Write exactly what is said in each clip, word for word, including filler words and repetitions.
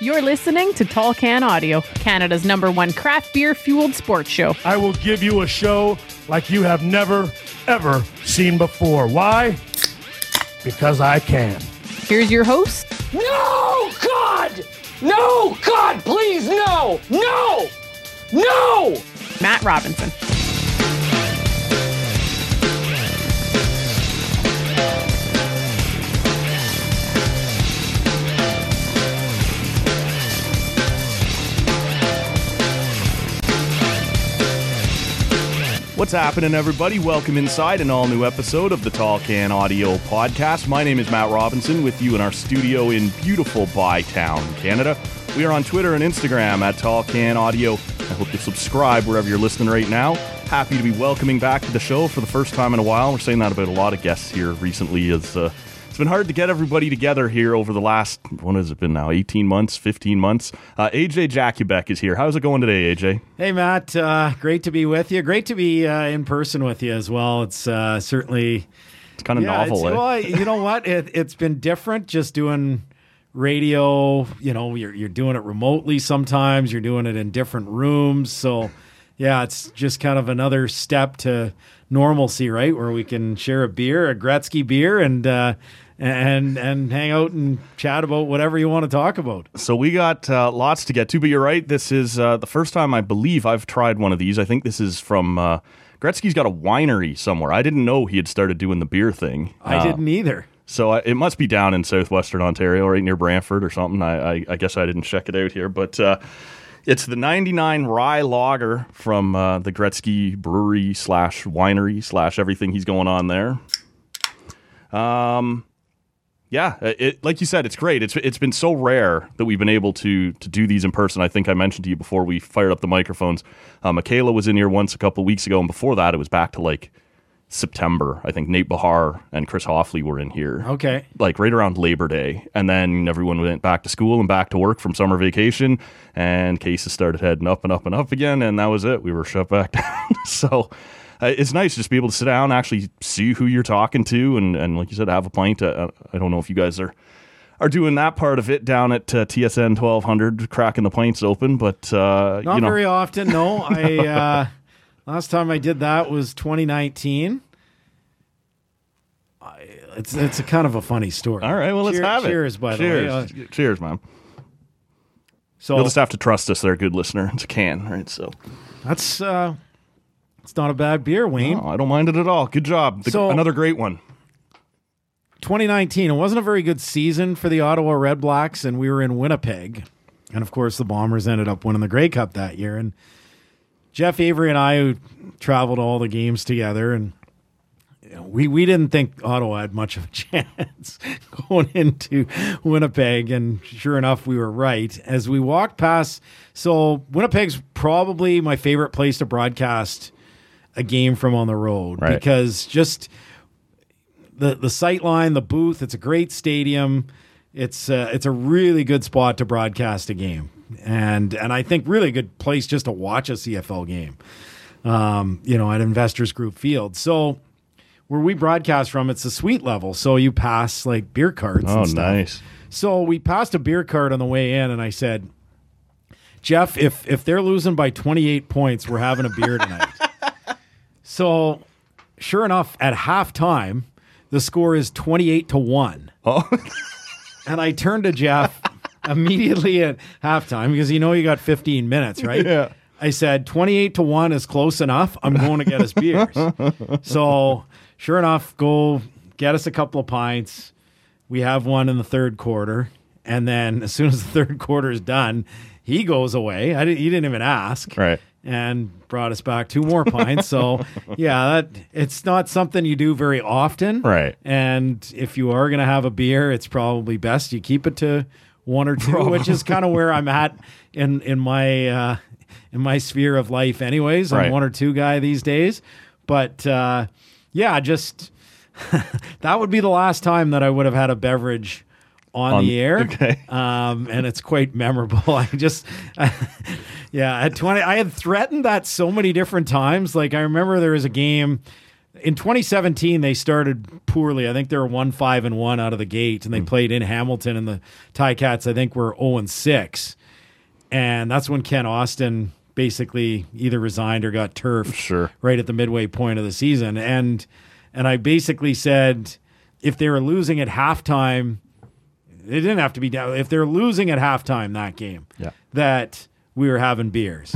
You're listening to Tall Can Audio, Canada's number one craft beer-fueled sports show. I will give you a show like you have never, ever seen before. Why? Because I can. Here's your host. No, God! No, God, please, no! No! No! Matt Robinson. What's happening, everybody? Welcome inside an all-new episode of the Tall Can Audio Podcast. My name is Matt Robinson, with you in our studio in beautiful Bytown, Canada. We are on Twitter and Instagram at Tall Can Audio. I hope you subscribe wherever you're listening right now. Happy to be welcoming back to the show for the first time in a while. We're saying that about a lot of guests here recently. It's, uh, it's been hard to get everybody together here over the last, what has it been now, eighteen months, fifteen months? Uh, A J Jakubek is here. How's it going today, A J? Hey, Matt. Uh, great to be with you. Great to be uh, in person with you as well. It's uh, certainly... It's kind of yeah, novel, eh? Well, you know what? It, it's been different just doing radio. You know, you're, you're doing it remotely sometimes. You're doing it in different rooms. So, yeah, it's just kind of another step to normalcy, right? Where we can share a beer, a Gretzky beer, and... Uh, And and hang out and chat about whatever you want to talk about. So we got uh, lots to get to, but you're right. This is uh, the first time I believe I've tried one of these. I think this is from uh, Gretzky's got a winery somewhere. I didn't know he had started doing the beer thing. I uh, didn't either. So I, it must be down in southwestern Ontario, right near Brantford or something. I, I, I guess I didn't check it out here, but uh, it's the ninety-nine Rye Lager from uh, the Gretzky Brewery slash winery slash everything he's going on there. Um. Yeah, it, like you said, it's great. It's it's been so rare that we've been able to to do these in person. I think I mentioned to you before we fired up the microphones. Uh, Michaela was in here once a couple of weeks ago, and before that, it was back to like September. I think Nate Bahar and Chris Hoffley were in here. Okay, like right around Labor Day, and then everyone went back to school and back to work from summer vacation, and cases started heading up and up and up again, and that was it. We were shut back down. So. Uh, it's nice just to be able to sit down, actually see who you're talking to, and, and like you said, have a pint. Uh, I don't know if you guys are are doing that part of it down at uh, T S N twelve hundred, cracking the pints open, but uh, not you know. very often. No, I uh, last time I did that was twenty nineteen. I, it's it's a kind of a funny story. All right, well let's Cheer, have it. Cheers, by cheers. the way. Uh, cheers, man. So you'll just have to trust us, there, good listener. It's a can, right? So that's. Uh, It's not a bad beer, Wayne. No, I don't mind it at all. Good job. The, so, another great one. twenty nineteen, it wasn't a very good season for the Ottawa Red Blacks, and we were in Winnipeg. And, of course, the Bombers ended up winning the Grey Cup that year. And Jeff Avery and I who traveled all the games together, and you know, we, we didn't think Ottawa had much of a chance going into Winnipeg. And sure enough, we were right. As we walked past, so Winnipeg's probably my favorite place to broadcast a game from on the road, right? Because just the the sight line, the booth, it's a great stadium. It's uh, it's a really good spot to broadcast a game, and and I think really good place just to watch a C F L game. Um, you know, at Investors Group Field. So where we broadcast from, it's a suite level, so you pass like beer carts. Oh, and stuff. Nice. So we passed a beer cart on the way in, and I said, Jeff, if if they're losing by twenty-eight points, we're having a beer tonight. So, sure enough, at halftime, the score is twenty-eight to one. Oh. And I turned to Jeff immediately at halftime because you know you got fifteen minutes, right? Yeah. I said, twenty-eight to one is close enough. I'm going to get us beers. So sure enough, go get us a couple of pints. We have one in the third quarter. And then as soon as the third quarter is done, he goes away. I didn't, he didn't even ask. Right. And brought us back two more pints. So, yeah, that it's not something you do very often. Right. And if you are going to have a beer, it's probably best you keep it to one or two, Bro. which is kind of where I'm at in, in my... Uh, in my sphere of life anyways. I'm right. one or two guy these days. But, uh, yeah, just that would be the last time that I would have had a beverage on, on the air. Okay. Um, and it's quite memorable. I just, I, yeah, at twenty, I had threatened that so many different times. Like, I remember there was a game in twenty seventeen, they started poorly. I think they were one five and one out of the gate, and they mm. played in Hamilton, and the Ticats, I think, were oh and six. And that's when Ken Austin basically either resigned or got turfed sure. right at the midway point of the season. And and I basically said, if they were losing at halftime, they didn't have to be down. If they're losing at halftime that game, yeah. that we were having beers.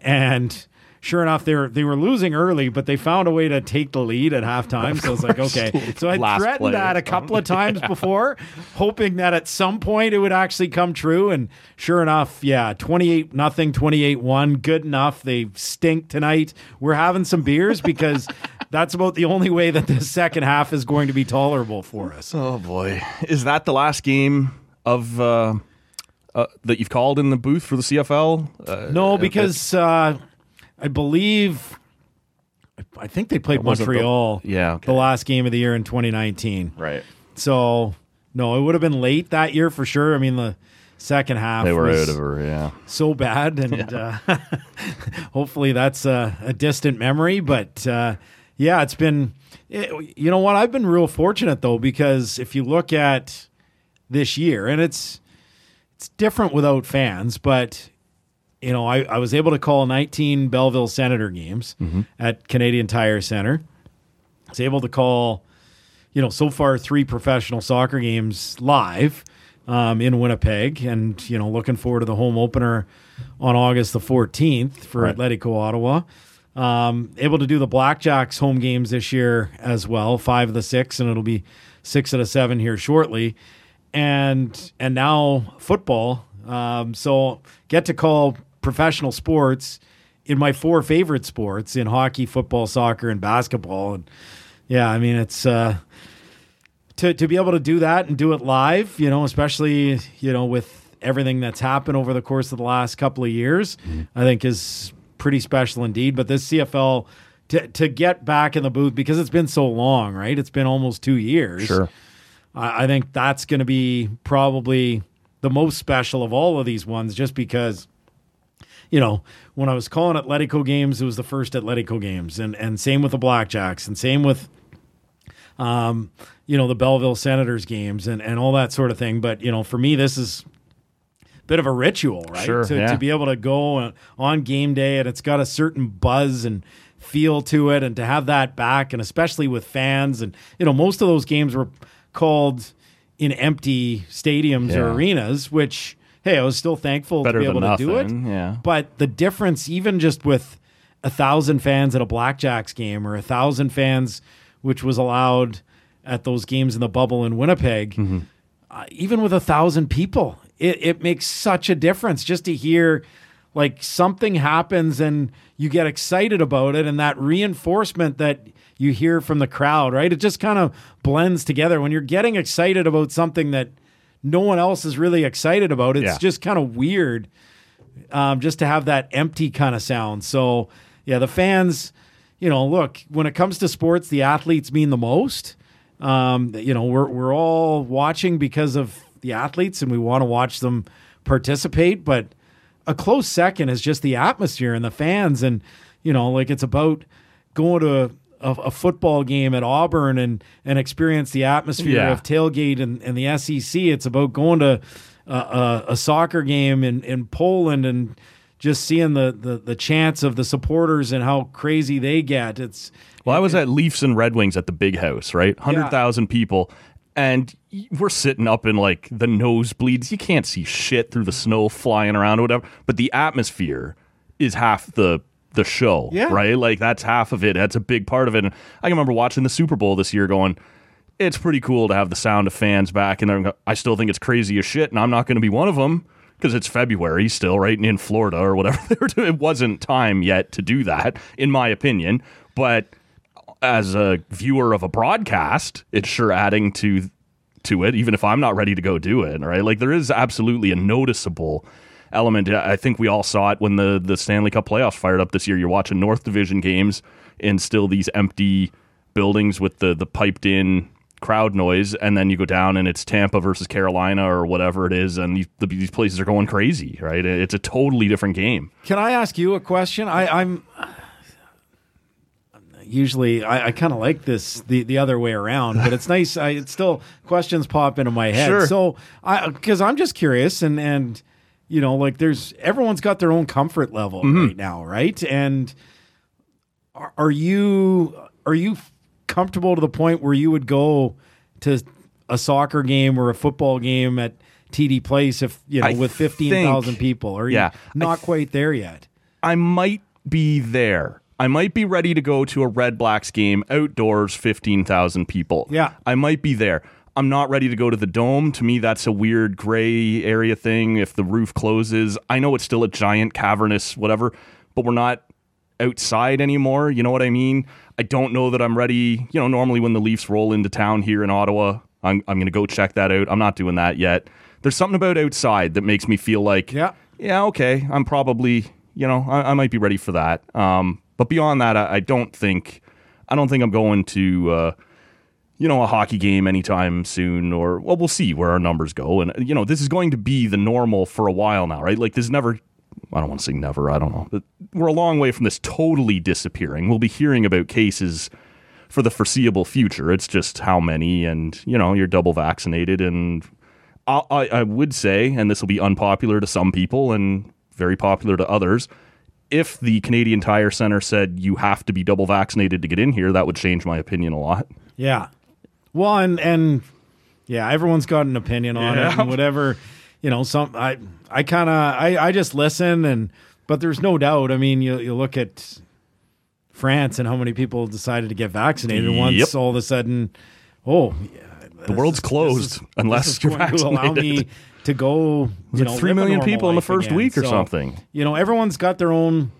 And sure enough, they were, they were losing early, but they found a way to take the lead at halftime. So I was like, okay. So I threatened that a couple of times yeah. before, hoping that at some point it would actually come true. And sure enough, yeah, twenty-eight nothing, twenty-eight one, good enough. They stink tonight. We're having some beers because that's about the only way that the second half is going to be tolerable for us. Oh, boy. Is that the last game of... Uh, uh, that you've called in the booth for the C F L? Uh, no, because... Uh, I believe, I think they played Montreal the, yeah, okay. the last game of the year in twenty nineteen. Right. So, no, it would have been late that year for sure. I mean, the second half they were was out of her, yeah. so bad, and yeah. uh, hopefully that's a, a distant memory. But, uh, yeah, it's been, it, you know what, I've been real fortunate, though, because if you look at this year, and it's it's different without fans, but... You know, I, I was able to call nineteen Belleville Senator games mm-hmm. at Canadian Tire Centre. I was able to call, you know, so far three professional soccer games live um, in Winnipeg. And, you know, looking forward to the home opener on August the fourteenth for right. Atletico Ottawa. Um, able to do the Black Jacks home games this year as well, five of the six, and it'll be six of the seven here shortly. And, and now football. Um, so get to call... professional sports in my four favorite sports in hockey, football, soccer, and basketball. And yeah, I mean, it's uh, to, to be able to do that and do it live, you know, especially, you know, with everything that's happened over the course of the last couple of years, mm-hmm. I think is pretty special indeed. But this C F L to, to get back in the booth, because it's been so long, right? It's been almost two years. Sure. I, I think that's going to be probably the most special of all of these ones, just because, you know, when I was calling Atletico games, it was the first Atletico games, and and same with the Black Jacks, and same with, um, you know, the Belleville Senators games, and, and all that sort of thing. But, you know, for me, this is a bit of a ritual, right? Sure, to, yeah. to be able to go on game day, and it's got a certain buzz and feel to it, and to have that back, and especially with fans. And, you know, most of those games were called in empty stadiums yeah. or arenas, which... Hey, I was still thankful Better to be able to nothing, do it. Yeah. But the difference, even just with a thousand fans at a Black Jacks game, or a thousand fans, which was allowed at those games in the bubble in Winnipeg, mm-hmm. uh, even with a thousand people, it, it makes such a difference just to hear like something happens and you get excited about it, and that reinforcement that you hear from the crowd, right? It just kind of blends together when you're getting excited about something that no one else is really excited about. It's yeah. just kind of weird um, just to have that empty kind of sound. So, yeah, the fans, you know, look, when it comes to sports, the athletes mean the most. Um, you know, we're we're all watching because of the athletes, and we want to watch them participate. But a close second is just the atmosphere and the fans. And, you know, like it's about going to a, a football game at Auburn and, and experience the atmosphere yeah. of tailgate and, and the S E C. It's about going to a, a, a soccer game in, in Poland and just seeing the, the, the chants of the supporters and how crazy they get. It's Well, it, I was at Leafs and Red Wings at the Big House, right? one hundred thousand yeah. people. And we're sitting up in like the nosebleeds. You can't see shit through the snow flying around or whatever. But the atmosphere is half the the show, yeah. right? Like, that's half of it. That's a big part of it. And I can remember watching the Super Bowl this year going, it's pretty cool to have the sound of fans back. And I still think it's crazy as shit, and I'm not going to be one of them because it's February still, right? And in Florida or whatever they were doing. It wasn't time yet to do that, in my opinion. But as a viewer of a broadcast, it's sure adding to to it, even if I'm not ready to go do it, right? Like, there is absolutely a noticeable element. I think we all saw it when the, the Stanley Cup playoffs fired up this year. You're watching North Division games in still these empty buildings with the, the piped-in crowd noise, and then you go down and it's Tampa versus Carolina or whatever it is, and these, these places are going crazy, right? It's a totally different game. Can I ask you a question? I, I'm... Usually, I, I kind of like this the, the other way around, but it's nice. I, it's still questions pop into my head. Sure. So, I because I'm just curious, and and you know, like there's everyone's got their own comfort level mm-hmm. right now, right? And are, are you are you comfortable to the point where you would go to a soccer game or a football game at T D Place if you know I with fifteen thousand people? Are you yeah, not th- quite there yet? I might be there. I might be ready to go to a Red Blacks game outdoors, fifteen thousand people. Yeah. I might be there. I'm not ready to go to the Dome. To me, that's a weird gray area thing if the roof closes. I know it's still a giant, cavernous, whatever, but we're not outside anymore. You know what I mean? I don't know that I'm ready. You know, normally when the Leafs roll into town here in Ottawa, I'm, I'm going to go check that out. I'm not doing that yet. There's something about outside that makes me feel like, yeah, yeah, okay, I'm probably, you know, I, I might be ready for that. Um, But beyond that, I don't think, I don't think I'm going to, uh, you know, a hockey game anytime soon. Or well, we'll see where our numbers go. And you know, this is going to be the normal for a while now, right? Like, this is never. I don't want to say never. I don't know. But we're a long way from this totally disappearing. We'll be hearing about cases for the foreseeable future. It's just how many, and you know, you're double vaccinated. And I, I, I would say, and this will be unpopular to some people and very popular to others. If the Canadian Tire Centre said you have to be double vaccinated to get in here, that would change my opinion a lot. Yeah. Well, and, and yeah, everyone's got an opinion on yeah. it and whatever, you know, some, I, I kind of, I, I just listen and, but there's no doubt. I mean, you you look at France and how many people decided to get vaccinated yep. once all of a sudden, oh, yeah, the world's is, closed is, unless you're vaccinated. Allow me to go, you know, three million people in the first again. week or so, something. You know, everyone's got their own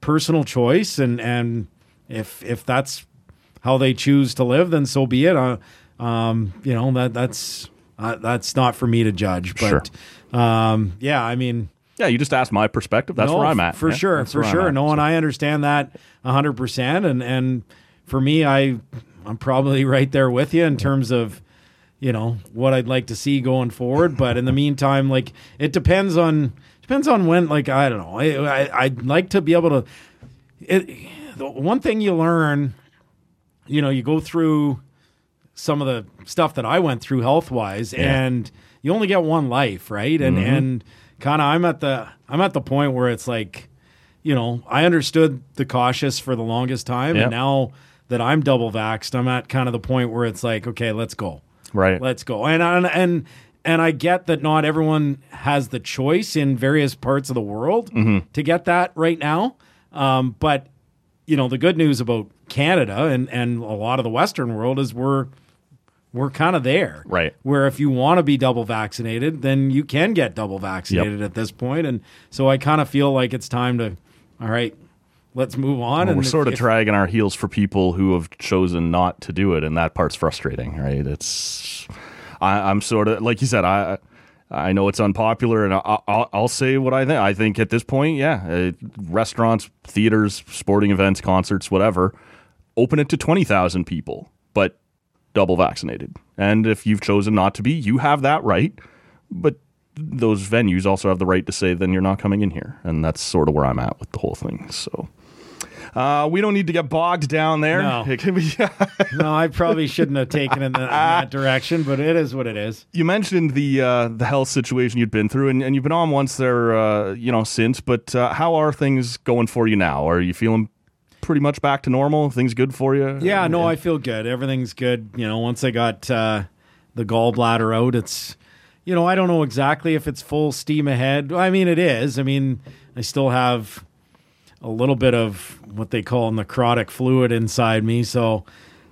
personal choice, and, and if if that's how they choose to live, then so be it. Uh, um, you know, that that's uh, that's not for me to judge. But sure. um, yeah, I mean, yeah, you just asked my perspective. That's no, where I'm at. For yeah? sure, that's for sure. At, no, so. And I understand that one hundred percent. And and for me, I I'm probably right there with you in terms of, you know, what I'd like to see going forward. But in the meantime, like, it depends on, depends on when, like, I don't know. I, I, I'd like to be able to, it, the one thing you learn, you know, you go through some of the stuff that I went through health wise yeah. and you only get one life. Right. And, mm-hmm. and kind of, I'm at the, I'm at the point where it's like, you know, I understood the cautious for the longest time. Yep. And now that I'm double vaxxed, I'm at kind of the point where it's like, okay, let's go. Right. Let's go. And, and and and I get that not everyone has the choice in various parts of the world mm-hmm. to get that right now. Um, but, you know, the good news about Canada and, and a lot of the Western world is we're we're kind of there. Right. Where if you want to be double vaccinated, then you can get double vaccinated yep. at this point. And so I kind of feel like it's time to, all right, let's move on. Well, and we're sort of dragging our heels for people who have chosen not to do it, and that part's frustrating, right? It's, I, I'm sort of, like you said, I I know it's unpopular, and I, I'll, I'll say what I think. I think at this point, yeah, uh, restaurants, theaters, sporting events, concerts, whatever, open it to twenty thousand people, but double vaccinated. And if you've chosen not to be, you have that right, but those venues also have the right to say, then you're not coming in here. And that's sort of where I'm at with the whole thing, so... Uh, we don't need to get bogged down there. No, it can be, no I probably shouldn't have taken it in, the, in that direction, but it is what it is. You mentioned the uh, the health situation you'd been through, and, and you've been on once there, uh, you know, since. But uh, how are things going for you now? Are you feeling pretty much back to normal? Things good for you? Yeah, no, yeah. I feel good. Everything's good. You know, once I got uh, the gallbladder out, it's, you know, I don't know exactly if it's full steam ahead. I mean, it is. I mean, I still have a little bit of what they call necrotic fluid inside me. So,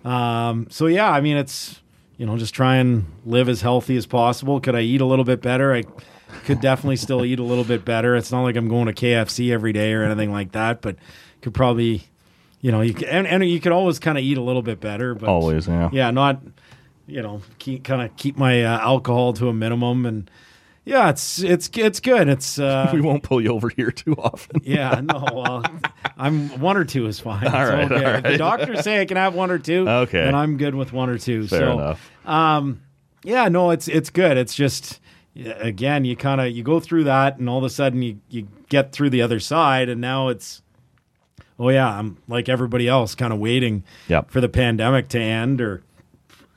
um, so yeah, I mean, it's, you know, just try and live as healthy as possible. Could I eat a little bit better? I could definitely still eat a little bit better. It's not like I'm going to K F C every day or anything like that, but could probably, you know, you can, and, and you could always kind of eat a little bit better, but always, yeah, yeah, not, you know, keep, kind of keep my uh, alcohol to a minimum. And yeah, it's it's it's good. It's uh, we won't pull you over here too often. Yeah, no, well, I'm one or two is fine. All right, okay. all right. If the doctors say I can have one or two, okay, then I'm good with one or two. Fair so, enough. Um, yeah, no, it's it's good. It's just again, you kind of you go through that, and all of a sudden you you get through the other side, and now it's oh yeah, I'm like everybody else, kind of waiting yep. for the pandemic to end, or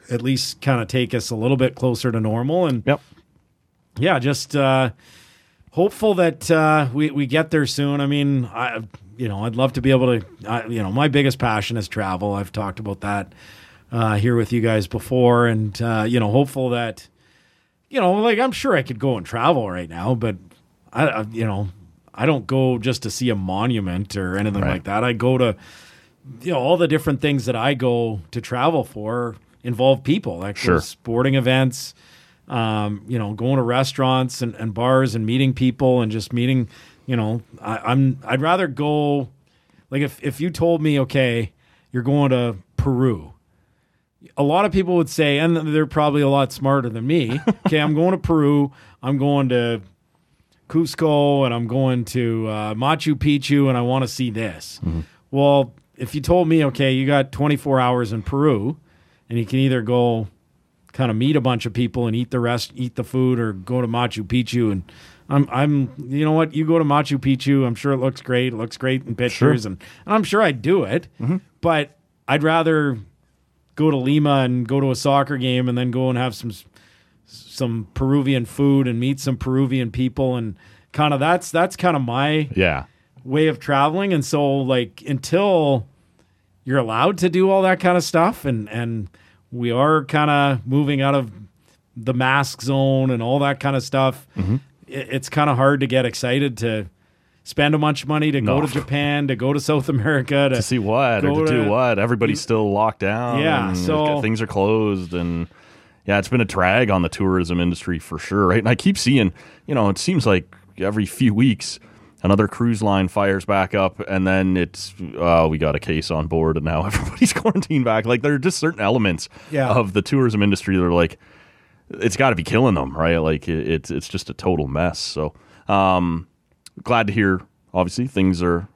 at least kind of take us a little bit closer to normal, and. Yep. Yeah, just uh, hopeful that uh, we we get there soon. I mean, I you know I'd love to be able to. I, you know, my biggest passion is travel. I've talked about that uh, here with you guys before, and uh, you know, hopeful that you know, like I'm sure I could go and travel right now, but I, I you know I don't go just to see a monument or anything right. like that. I go to you know all the different things that I go to travel for involve people, actually sure. sporting events. Um, you know, going to restaurants and, and bars and meeting people and just meeting, you know, I, I'm, I'd rather go like, if, if you told me, okay, you're going to Peru, a lot of people would say, and they're probably a lot smarter than me. Okay. I'm going to Peru. I'm going to Cusco and I'm going to, uh, Machu Picchu and I want to see this. Mm-hmm. Well, if you told me, okay, you got twenty-four hours in Peru and you can either go kind of meet a bunch of people and eat the rest, eat the food, or go to Machu Picchu. And I'm, I'm, you know what? You go to Machu Picchu. I'm sure it looks great. It looks great in pictures, sure. and, and I'm sure I'd do it. Mm-hmm. But I'd rather go to Lima and go to a soccer game, and then go and have some some Peruvian food and meet some Peruvian people, and kind of that's that's kind of my yeah. way of traveling. And so, like, until you're allowed to do all that kind of stuff, and and we are kind of moving out of the mask zone and all that kind of stuff. Mm-hmm. It's kind of hard to get excited to spend a bunch of money to no. go to Japan, to go to South America. To, to see what or to, to do what. Everybody's still locked down. Yeah, so things are closed. And yeah, it's been a drag on the tourism industry for sure, right? And I keep seeing, you know, it seems like every few weeks another cruise line fires back up, and then it's, oh, we got a case on board, and now everybody's quarantined back. Like, there are just certain elements yeah. of the tourism industry that are like, it's got to be killing them, right? Like, it, it's it's just a total mess. So, um, glad to hear, obviously, things are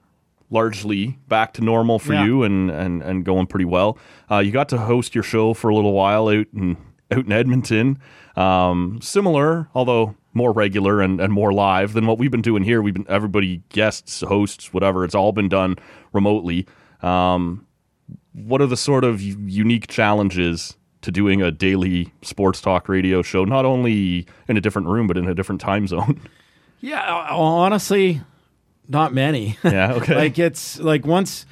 largely back to normal for yeah. you and, and, and going pretty well. Uh, you got to host your show for a little while out in, out in Edmonton. Um, similar, although more regular and, and more live than what we've been doing here. We've been, everybody, guests, hosts, whatever, it's all been done remotely. Um, what are the sort of unique challenges to doing a daily sports talk radio show, not only in a different room, but in a different time zone? Yeah, honestly, not many. Yeah, okay. Like, it's like once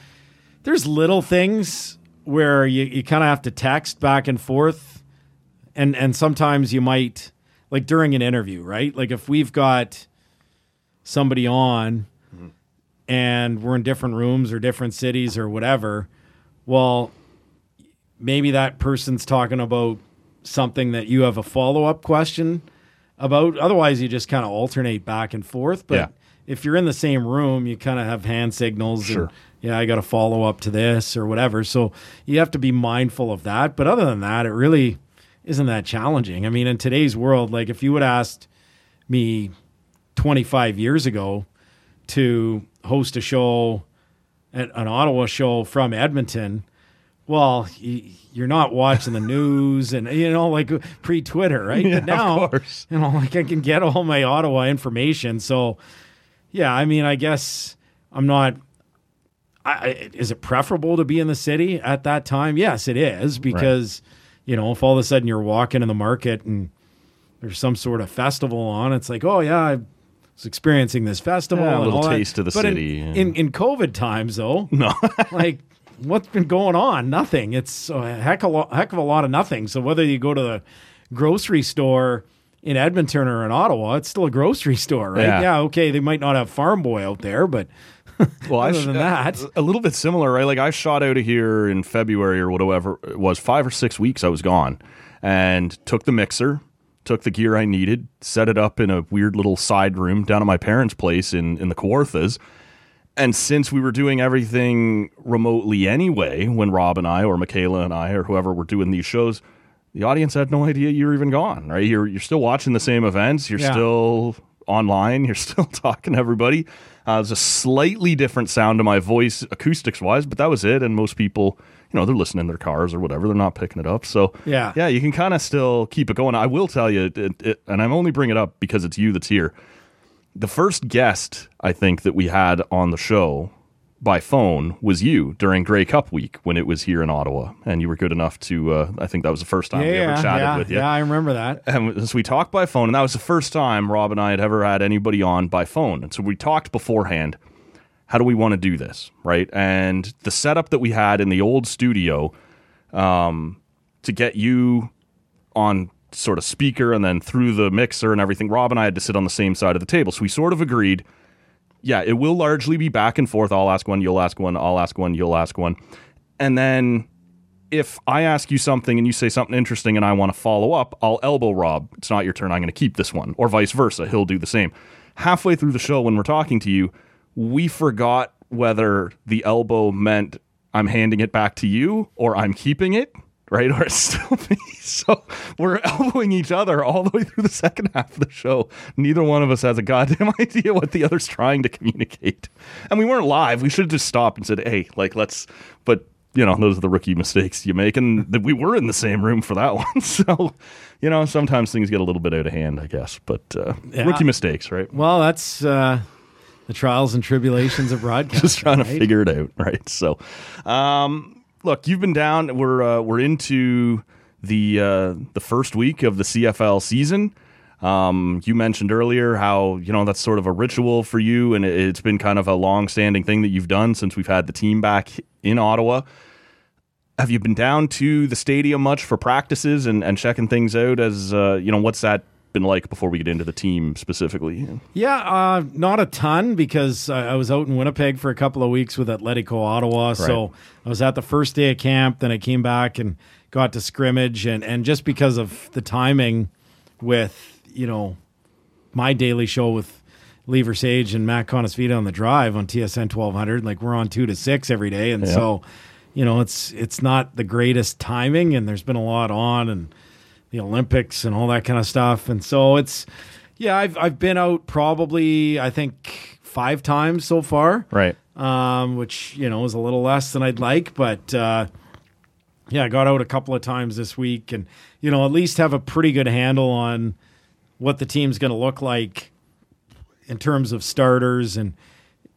there's little things where you, you kind of have to text back and forth, and and sometimes you might... Like during an interview, right? Like if we've got somebody on mm-hmm. and we're in different rooms or different cities or whatever, well, maybe that person's talking about something that you have a follow-up question about. Otherwise, you just kind of alternate back and forth. But yeah. if you're in the same room, you kind of have hand signals. Sure. And, yeah, I got a follow-up to this or whatever. So you have to be mindful of that. But other than that, it really... isn't that challenging? I mean, in today's world, like if you would asked me twenty-five years ago to host a show, an Ottawa show from Edmonton, well, you're not watching the news and, you know, like pre-Twitter, right? Yeah, but now, of course. You know, like I can get all my Ottawa information. So, yeah, I mean, I guess I'm not... I, is it preferable to be in the city at that time? Yes, it is, because... Right. You know, if all of a sudden you're walking in the market and there's some sort of festival on, it's like, oh, yeah, I was experiencing this festival. Yeah, a little taste that. Of the but city. In, yeah. in, in COVID times, though, no, like what's been going on? Nothing. It's a heck, a lo- heck of a lot of nothing. So whether you go to the grocery store in Edmonton or in Ottawa, it's still a grocery store, right? Yeah, yeah okay, they might not have Farm Boy out there, but Well, other I sh- than that, a little bit similar, right? Like I shot out of here in February or whatever it was, five or six weeks I was gone, and took the mixer, took the gear I needed, set it up in a weird little side room down at my parents' place in, in the Kawarthas. And since we were doing everything remotely anyway, when Rob and I or Michaela and I or whoever were doing these shows, the audience had no idea you were even gone, right? You're you're still watching the same events. You're yeah. still online. You're still talking to everybody. Uh, there's a slightly different sound to my voice acoustics-wise, but that was it. And most people, you know, they're listening in their cars or whatever. They're not picking it up. So, yeah, yeah you can kind of still keep it going. I will tell you, it, it, and I'm only bringing it up because it's you that's here. The first guest, I think, that we had on the show by phone was you during Grey Cup week when it was here in Ottawa. And you were good enough to, uh, I think that was the first time yeah, we ever chatted yeah, with you. Yeah, I remember that. And so we talked by phone, and that was the first time Rob and I had ever had anybody on by phone. And so we talked beforehand, how do we want to do this, right? And the setup that we had in the old studio um, to get you on sort of speaker and then through the mixer and everything, Rob and I had to sit on the same side of the table. So we sort of agreed, yeah, it will largely be back and forth. I'll ask one, you'll ask one, I'll ask one, you'll ask one. And then if I ask you something and you say something interesting and I want to follow up, I'll elbow Rob. It's not your turn. I'm going to keep this one, or vice versa. He'll do the same. Halfway through the show, when we're talking to you, we forgot whether the elbow meant I'm handing it back to you or I'm keeping it. Right, or it's still me. So we're elbowing each other all the way through the second half of the show. Neither one of us has a goddamn idea what the other's trying to communicate. And we weren't live. We should have just stopped and said, hey, like, let's, but, you know, those are the rookie mistakes you make. And we were in the same room for that one. So, you know, sometimes things get a little bit out of hand, I guess. But uh, yeah. rookie mistakes, right? Well, that's... Uh... the trials and tribulations of broadcasting. Just trying right? to figure it out, right? So, um, look, you've been down. We're uh, we're into the uh, the first week of the C F L season. Um, you mentioned earlier how you know that's sort of a ritual for you, and it's been kind of a long-standing thing that you've done since we've had the team back in Ottawa. Have you been down to the stadium much for practices and, and checking things out? As uh, you know, what's that been like before we get into the team specifically? Yeah, uh, not a ton because I, I was out in Winnipeg for a couple of weeks with Atletico Ottawa. Right. So I was at the first day of camp, then I came back and got to scrimmage. And, and just because of the timing with, you know, my daily show with Lever Sage and Matt Conasvita on the drive on T S N twelve hundred, like we're on two to six every day. And yeah. so, you know, it's it's not the greatest timing and there's been a lot on and the Olympics and all that kind of stuff. And so it's, yeah, I've, I've been out probably, I think five times so far. Right. Um, which, you know, is a little less than I'd like, but, uh, yeah, I got out a couple of times this week and, you know, at least have a pretty good handle on what the team's going to look like in terms of starters. And,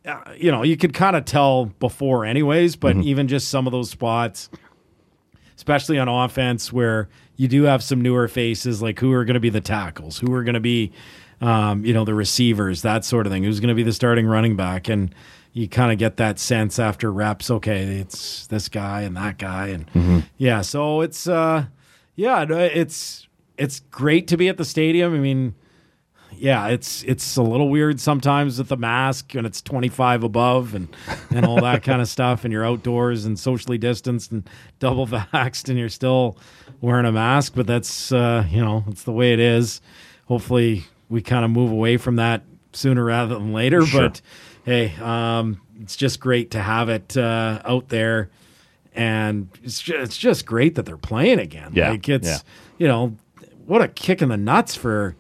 uh, you know, you could kind of tell before anyways, but mm-hmm. even just some of those spots, especially on offense where you do have some newer faces, like who are going to be the tackles, who are going to be, um, you know, the receivers, that sort of thing, who's going to be the starting running back. And you kind of get that sense after reps, okay, it's this guy and that guy. And mm-hmm. yeah, so it's, uh, yeah, it's, it's great to be at the stadium. I mean, yeah, it's, it's a little weird sometimes with the mask and it's twenty-five above and, and all that kind of stuff. And you're outdoors and socially distanced and double vaxxed and you're still wearing a mask, but that's, uh, you know, it's the way it is. Hopefully we kind of move away from that sooner rather than later, sure. but hey, um, it's just great to have it, uh, out there. And it's just, it's just great that they're playing again. Yeah. Like it's, yeah. you know, what a kick in the nuts for,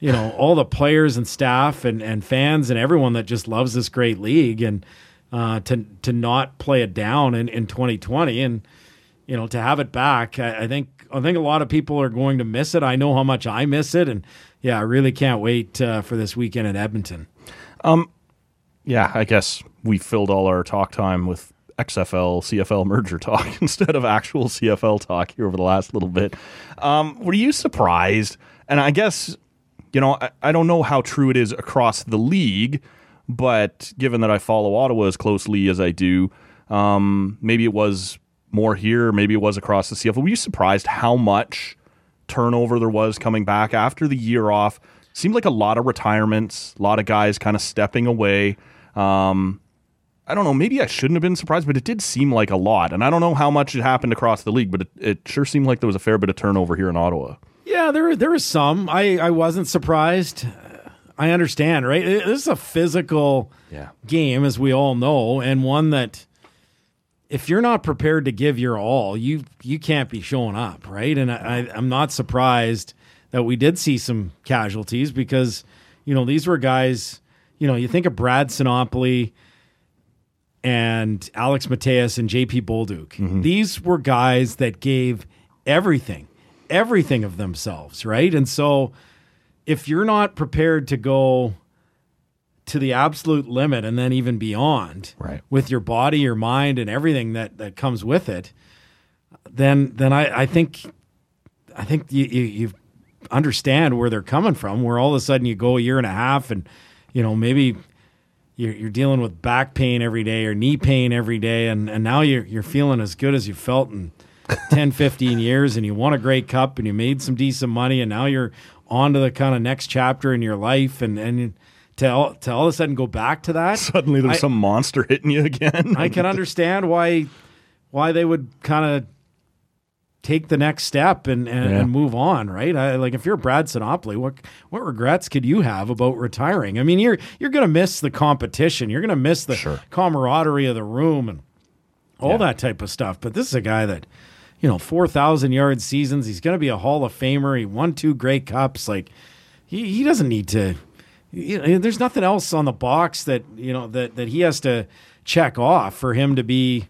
you know, all the players and staff and, and fans and everyone that just loves this great league and uh, to to not play it down in, in twenty twenty and, you know, to have it back. I, I think I think a lot of people are going to miss it. I know how much I miss it. And, yeah, I really can't wait uh, for this weekend at Edmonton. Um, Yeah, I guess we filled all our talk time with X F L, C F L merger talk instead of actual C F L talk here over the last little bit. Um, were you surprised? And I guess... You know, I, I don't know how true it is across the league, but given that I follow Ottawa as closely as I do, um, maybe it was more here, maybe it was across the C F L. Were you surprised how much turnover there was coming back after the year off? Seemed like a lot of retirements, a lot of guys kind of stepping away. Um, I don't know, maybe I shouldn't have been surprised, but it did seem like a lot. And I don't know how much it happened across the league, but it, it sure seemed like there was a fair bit of turnover here in Ottawa. Yeah, there there was some. I, I wasn't surprised. I understand, right? This is a physical yeah. game, as we all know, and one that if you're not prepared to give your all, you you can't be showing up, right? And I, I, I'm not surprised that we did see some casualties because, you know, these were guys, you know, you think of Brad Sinopoli and Alex Mateus and J P Bolduc. Mm-hmm. These were guys that gave everything, everything of themselves, right? And so if you're not prepared to go to the absolute limit and then even beyond right. with your body, your mind, and everything that, that comes with it, then then I, I think I think you, you, you understand where they're coming from, where all of a sudden you go a year and a half and, you know, maybe – you're dealing with back pain every day or knee pain every day, and, and now you're, you're feeling as good as you felt in ten, fifteen years, and you won a Grey Cup, and you made some decent money, and now you're on to the kind of next chapter in your life, and, and to, all, to all of a sudden go back to that. Suddenly there's I, some monster hitting you again. I can understand why why they would kind of take the next step and, and, yeah. and move on, right? I, like if you're Brad Sinopoli, what what regrets could you have about retiring? I mean, you're you're going to miss the competition. You're going to miss the sure. camaraderie of the room and all yeah. that type of stuff. But this is a guy that, you know, four thousand yard seasons, he's going to be a Hall of Famer. He won two Grey Cups. Like he, he doesn't need to, you know, there's nothing else on the box that, you know, that, that he has to check off for him to be,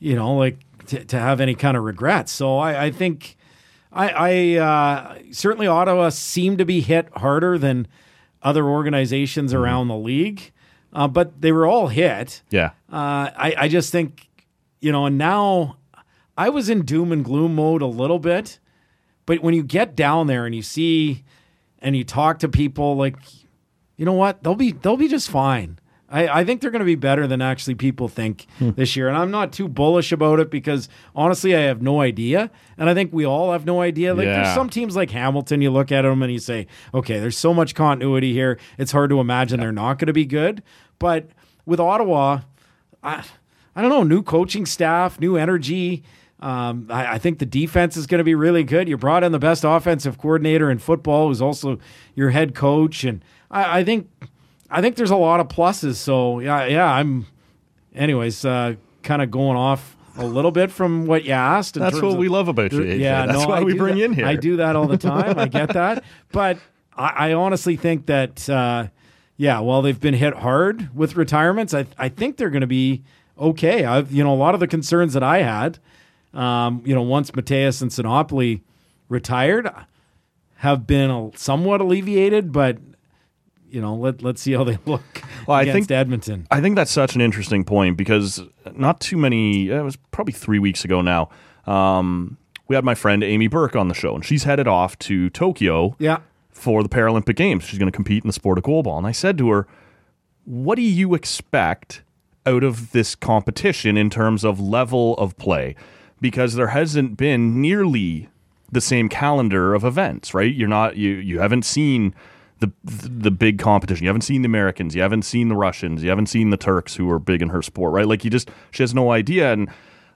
you know, like, To, to have any kind of regrets. So I, I think I, I uh, certainly Ottawa seemed to be hit harder than other organizations mm-hmm. around the league, uh, but they were all hit. Yeah. Uh, I, I just think, you know, and now I was in doom and gloom mode a little bit, but when you get down there and you see and you talk to people, like, you know what, they'll be, they'll be just fine. I, I think they're going to be better than actually people think hmm. this year. And I'm not too bullish about it because, honestly, I have no idea. And I think we all have no idea. Like yeah. There's some teams like Hamilton, you look at them and you say, okay, there's so much continuity here. It's hard to imagine yeah. they're not going to be good. But with Ottawa, I, I don't know, new coaching staff, new energy. Um, I, I think the defense is going to be really good. You brought in the best offensive coordinator in football, who's also your head coach. And I, I think... I think there's a lot of pluses, so yeah, yeah. I'm, anyways, uh, kind of going off a little bit from what you asked. In That's terms what of, we love about you, A J. Yeah, that's no, why I we bring that. You in here. I do that all the time. I get that, but I, I honestly think that, uh, yeah, while they've been hit hard with retirements, I I think they're going to be okay. I've you know a lot of the concerns that I had, um, you know, once Mateus and Sinopoli retired, have been somewhat alleviated, but. You know, let, let's see how they look well, against I think, Edmonton. I think that's such an interesting point because not too many, it was probably three weeks ago now, um, we had my friend Amy Burke on the show, and she's headed off to Tokyo yeah. for the Paralympic Games. She's going to compete in the sport of goalball. And I said to her, what do you expect out of this competition in terms of level of play? Because there hasn't been nearly the same calendar of events, right? You're not, you, you haven't seen... The the big competition. You haven't seen the Americans. You haven't seen the Russians. You haven't seen the Turks, who are big in her sport, right? Like you just she has no idea. And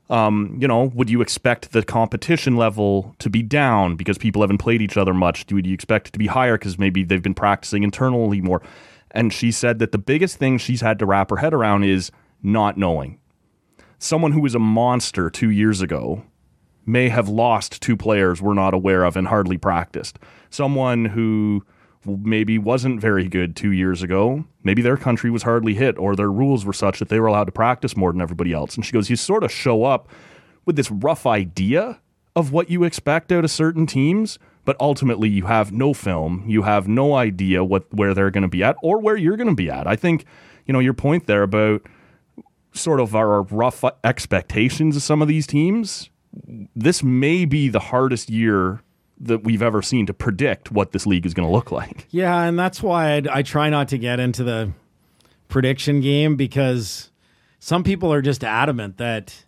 um, you know, would you expect the competition level to be down because people haven't played each other much? Do you expect it to be higher because maybe they've been practicing internally more? And she said that the biggest thing she's had to wrap her head around is not knowing. Someone who was a monster two years ago may have lost two players we're not aware of and hardly practiced. Someone who maybe wasn't very good two years ago. Maybe their country was hardly hit or their rules were such that they were allowed to practice more than everybody else. And she goes, you sort of show up with this rough idea of what you expect out of certain teams, but ultimately you have no film. You have no idea what where they're going to be at or where you're going to be at. I think, you know, your point there about sort of our rough expectations of some of these teams, this may be the hardest year that we've ever seen to predict what this league is going to look like. Yeah, and that's why I'd, I try not to get into the prediction game because some people are just adamant that,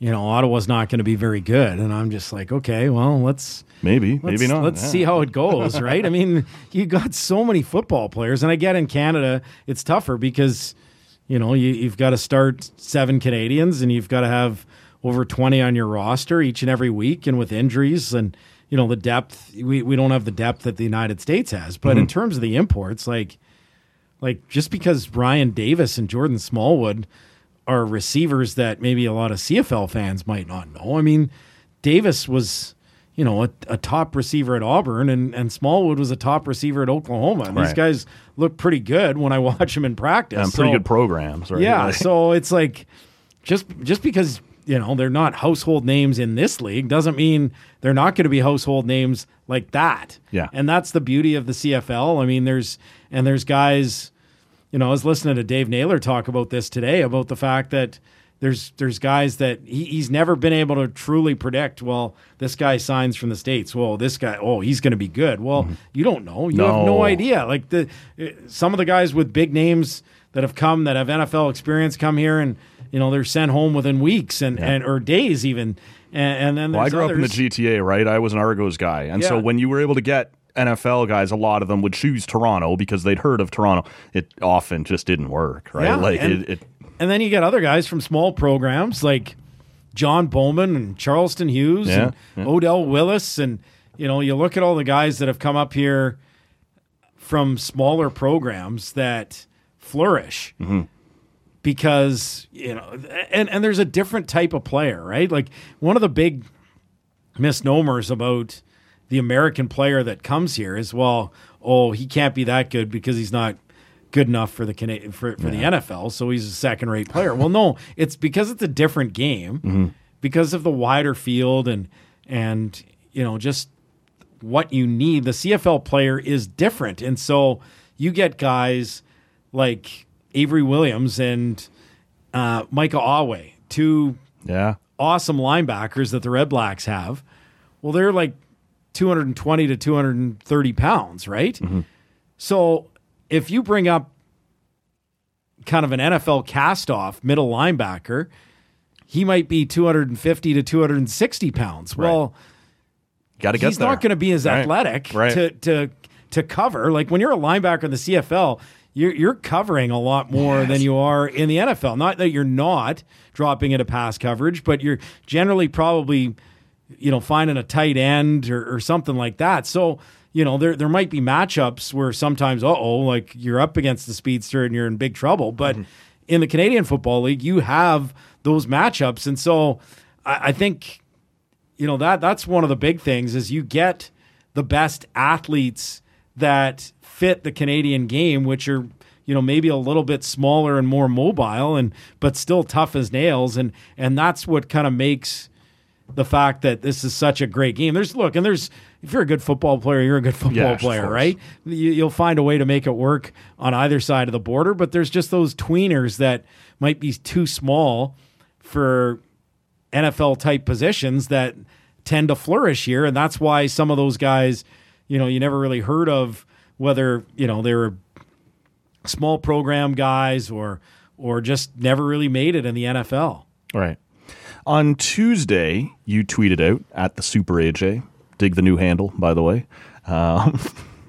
you know, Ottawa's not going to be very good, and I'm just like, okay, well, let's maybe, let's, maybe not. Let's yeah. see how it goes, right? I mean, you got so many football players, and I get in Canada it's tougher because You know, you, you've got to start seven Canadians and you've got to have over twenty on your roster each and every week. And with injuries and, you know, the depth, we, we don't have the depth that the United States has. But mm-hmm. in terms of the imports, like, like just because Ryan Davis and Jordan Smallwood are receivers that maybe a lot of C F L fans might not know. I mean, Davis was, you know, a, a top receiver at Auburn, and, and Smallwood was a top receiver at Oklahoma. And right. these guys look pretty good when I watch them in practice. And so, pretty good programs. Right? Yeah, so it's like just just because, you know, they're not household names in this league doesn't mean they're not going to be household names like that. Yeah. And that's the beauty of the C F L. I mean, there's and there's guys, you know, I was listening to Dave Naylor talk about this today, about the fact that There's there's guys that he, he's never been able to truly predict, well, this guy signs from the States. Well, this guy, oh, he's going to be good. Well, mm-hmm. you don't know. You no. have no idea. Like the some of the guys with big names that have come, that have N F L experience, come here and, you know, they're sent home within weeks and, yeah. and or days even. And, and then well, I grew others. up in the G T A, right? I was an Argos guy. And yeah. so when you were able to get N F L guys, a lot of them would choose Toronto because they'd heard of Toronto. It often just didn't work, right? Yeah, like and, it... it And then you got other guys from small programs like John Bowman and Charleston Hughes yeah, and yeah. Odell Willis. And, you know, you look at all the guys that have come up here from smaller programs that flourish mm-hmm. because, you know, and, and there's a different type of player, right? Like one of the big misnomers about the American player that comes here is, well, oh, he can't be that good because he's not good enough for the Canadian, for, for yeah. the N F L, so he's a second-rate player. Well, no, it's because it's a different game, mm-hmm. because of the wider field and and you know just what you need. The C F L player is different, and so you get guys like Avery Williams and uh, Micah Awe, two yeah. awesome linebackers that the Red Blacks have. Well, they're like two hundred twenty to two hundred thirty pounds, right? Mm-hmm. So if you bring up kind of an N F L cast-off middle linebacker, he might be two hundred fifty to two hundred sixty pounds. Right. Well, got to get he's there. Not going to be as right. athletic right. to to to cover. Like when you're a linebacker in the C F L, you're you're covering a lot more yes. than you are in the N F L. Not that you're not dropping into pass coverage, but you're generally probably, you know, finding a tight end or, or something like that. So, you know, there there might be matchups where sometimes, uh-oh, like you're up against the speedster and you're in big trouble. But mm-hmm. in the Canadian Football League, you have those matchups. And so I, I think, you know, that that's one of the big things is you get the best athletes that fit the Canadian game, which are, you know, maybe a little bit smaller and more mobile, and but still tough as nails. And, and that's what kind of makes the fact that this is such a great game. There's look, and there's if you're a good football player, you're a good football yeah, player, right? You, you'll find a way to make it work on either side of the border, but there's just those tweeners that might be too small for N F L type positions that tend to flourish here, and that's why some of those guys, you know, you never really heard of, whether, you know, they were small program guys or or just never really made it in the N F L. Right. On Tuesday, you tweeted out at the Super A J. Dig the new handle, by the way. Um,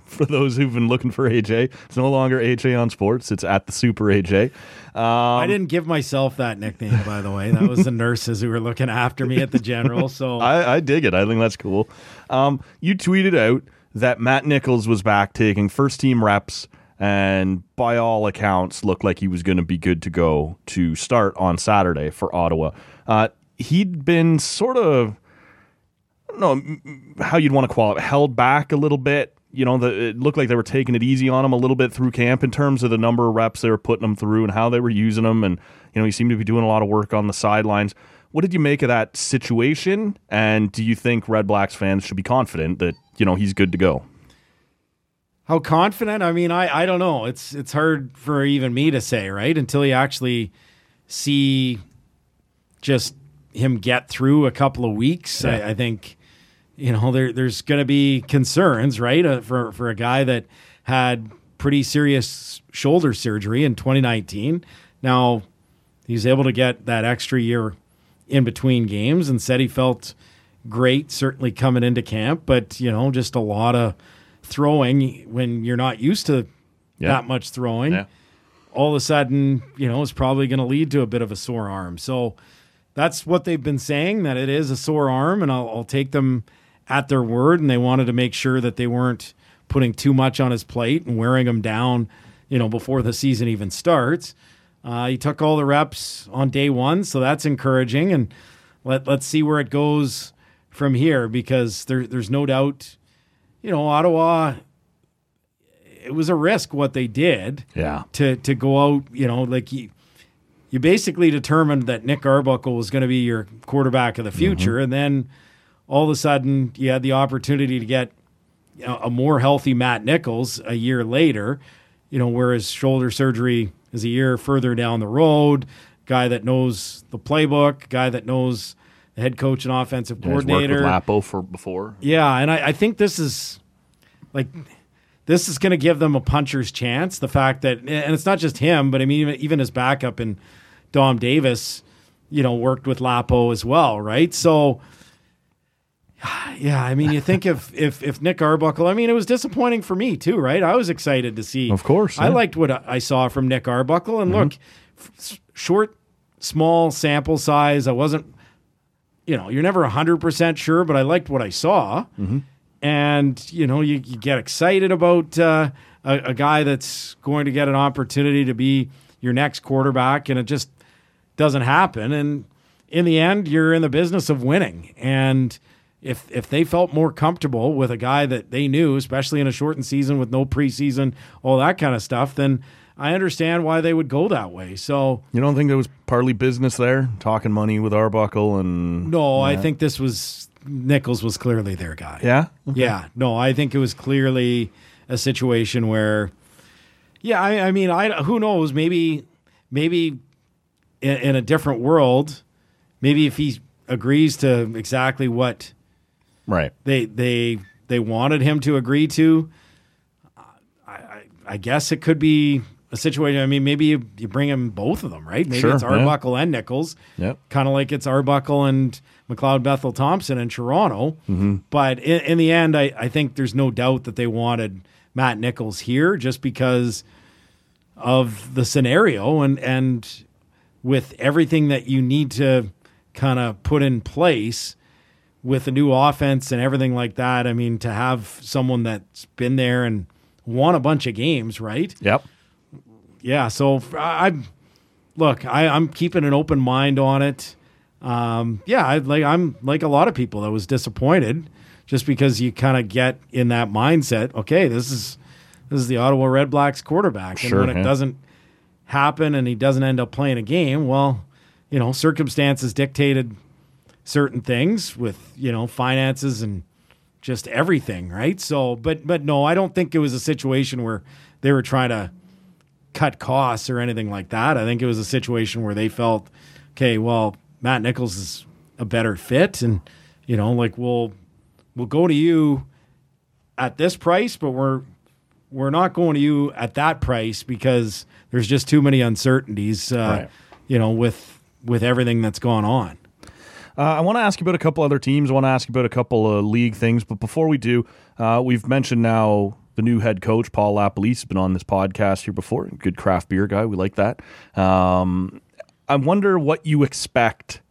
for those who've been looking for A J, it's no longer A J on Sports. It's at the Super A J. Um, I didn't give myself that nickname, by the way. That was the nurses who were looking after me at the general. So I, I dig it. I think that's cool. Um, you tweeted out that Matt Nichols was back taking first team reps, and by all accounts, looked like he was going to be good to go to start on Saturday for Ottawa. Uh, He'd been sort of, I don't know how you'd want to call it, held back a little bit. You know, the, it looked like they were taking it easy on him a little bit through camp in terms of the number of reps they were putting him through and how they were using him. And, you know, he seemed to be doing a lot of work on the sidelines. What did you make of that situation? And do you think Red Blacks fans should be confident that, you know, he's good to go? How confident? I mean, I, I don't know. It's, it's hard for even me to say, right? Until you actually see just him get through a couple of weeks. Yeah. I, I think, you know, there, there's going to be concerns, right? Uh, for, for a guy that had pretty serious shoulder surgery in twenty nineteen. Now he's able to get that extra year in between games and said he felt great, certainly coming into camp, but, you know, just a lot of throwing when you're not used to yeah. that much throwing. Yeah. all of a sudden, you know, it's probably going to lead to a bit of a sore arm. So that's what they've been saying, that it is a sore arm, and I'll, I'll take them at their word. And they wanted to make sure that they weren't putting too much on his plate and wearing him down, you know, before the season even starts. Uh, he took all the reps on day one, so that's encouraging. And let, let's see where it goes from here, because there, there's no doubt, you know, Ottawa, it was a risk what they did. Yeah. To, to go out, you know, like you, you basically determined that Nick Arbuckle was going to be your quarterback of the future. Mm-hmm. And then all of a sudden you had the opportunity to get a more healthy Matt Nichols a year later, you know, whereas shoulder surgery is a year further down the road. Guy that knows the playbook, guy that knows the head coach and offensive coordinator. He's worked with Lapo for before. Yeah, and I, I think this is like this is going to give them a puncher's chance. The fact that, and it's not just him, but I mean, even his backup in Dom Davis, you know, worked with Lapo as well, right? So. Yeah, I mean, you think if, if if Nick Arbuckle, I mean, it was disappointing for me too, right? I was excited to see. Of course. Yeah. I liked what I saw from Nick Arbuckle. And mm-hmm. look, f- short, small sample size. I wasn't, you know, you're never one hundred percent sure, but I liked what I saw. Mm-hmm. And, you know, you, you get excited about uh, a, a guy that's going to get an opportunity to be your next quarterback, and it just doesn't happen. And in the end, you're in the business of winning. And If if they felt more comfortable with a guy that they knew, especially in a shortened season with no preseason, all that kind of stuff, then I understand why they would go that way. So you don't think there was partly business there, talking money with Arbuckle and no, that? I think this was Nichols was clearly their guy. Yeah, okay. Yeah. No, I think it was clearly a situation where, yeah, I, I mean, I who knows? Maybe maybe in, in a different world, maybe if he agrees to exactly what. Right. They they they wanted him to agree to. Uh, I I guess it could be a situation. I mean, maybe you, you bring him both of them, right? Maybe sure, it's Arbuckle yeah. and Nichols. Yep. Kind of like it's Arbuckle and McLeod Bethel Thompson in Toronto. Mm-hmm. But in, in the end, I, I think there's no doubt that they wanted Matt Nichols here just because of the scenario and and with everything that you need to kind of put in place. With a new offense and everything like that, I mean, to have someone that's been there and won a bunch of games, right? Yep. Yeah, so I look, I, I'm keeping an open mind on it. Um, yeah, I, like I'm like a lot of people that was disappointed just because you kind of get in that mindset. Okay, this is this is the Ottawa Red Blacks quarterback, and sure, when yeah. it doesn't happen and he doesn't end up playing a game, well, you know, circumstances dictated. Certain things with, you know, finances and just everything, right? So, but but no, I don't think it was a situation where they were trying to cut costs or anything like that. I think it was a situation where they felt, okay, well, Matt Nichols is a better fit, and you know, like we'll we'll go to you at this price, but we're we're not going to you at that price because there's just too many uncertainties, uh, right. you know, with with everything that's gone on. Uh, I want to ask you about a couple other teams. I want to ask you about a couple of league things. But before we do, uh, we've mentioned now the new head coach, Paul LaPolice, has been on this podcast here before. Good craft beer guy. We like that. Um, I wonder what you expect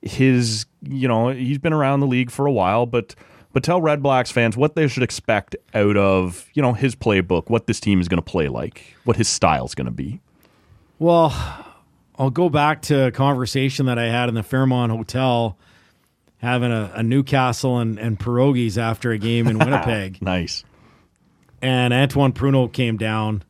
his, you know, he's been around the league for a while, but but tell Red Blacks fans what they should expect out of, you know, his playbook, what this team is going to play like, what his style is going to be. Well, I'll go back to a conversation that I had in the Fairmont Hotel having a, a Newcastle and, and pierogies after a game in Winnipeg. Nice. And Antoine Pruneau came down.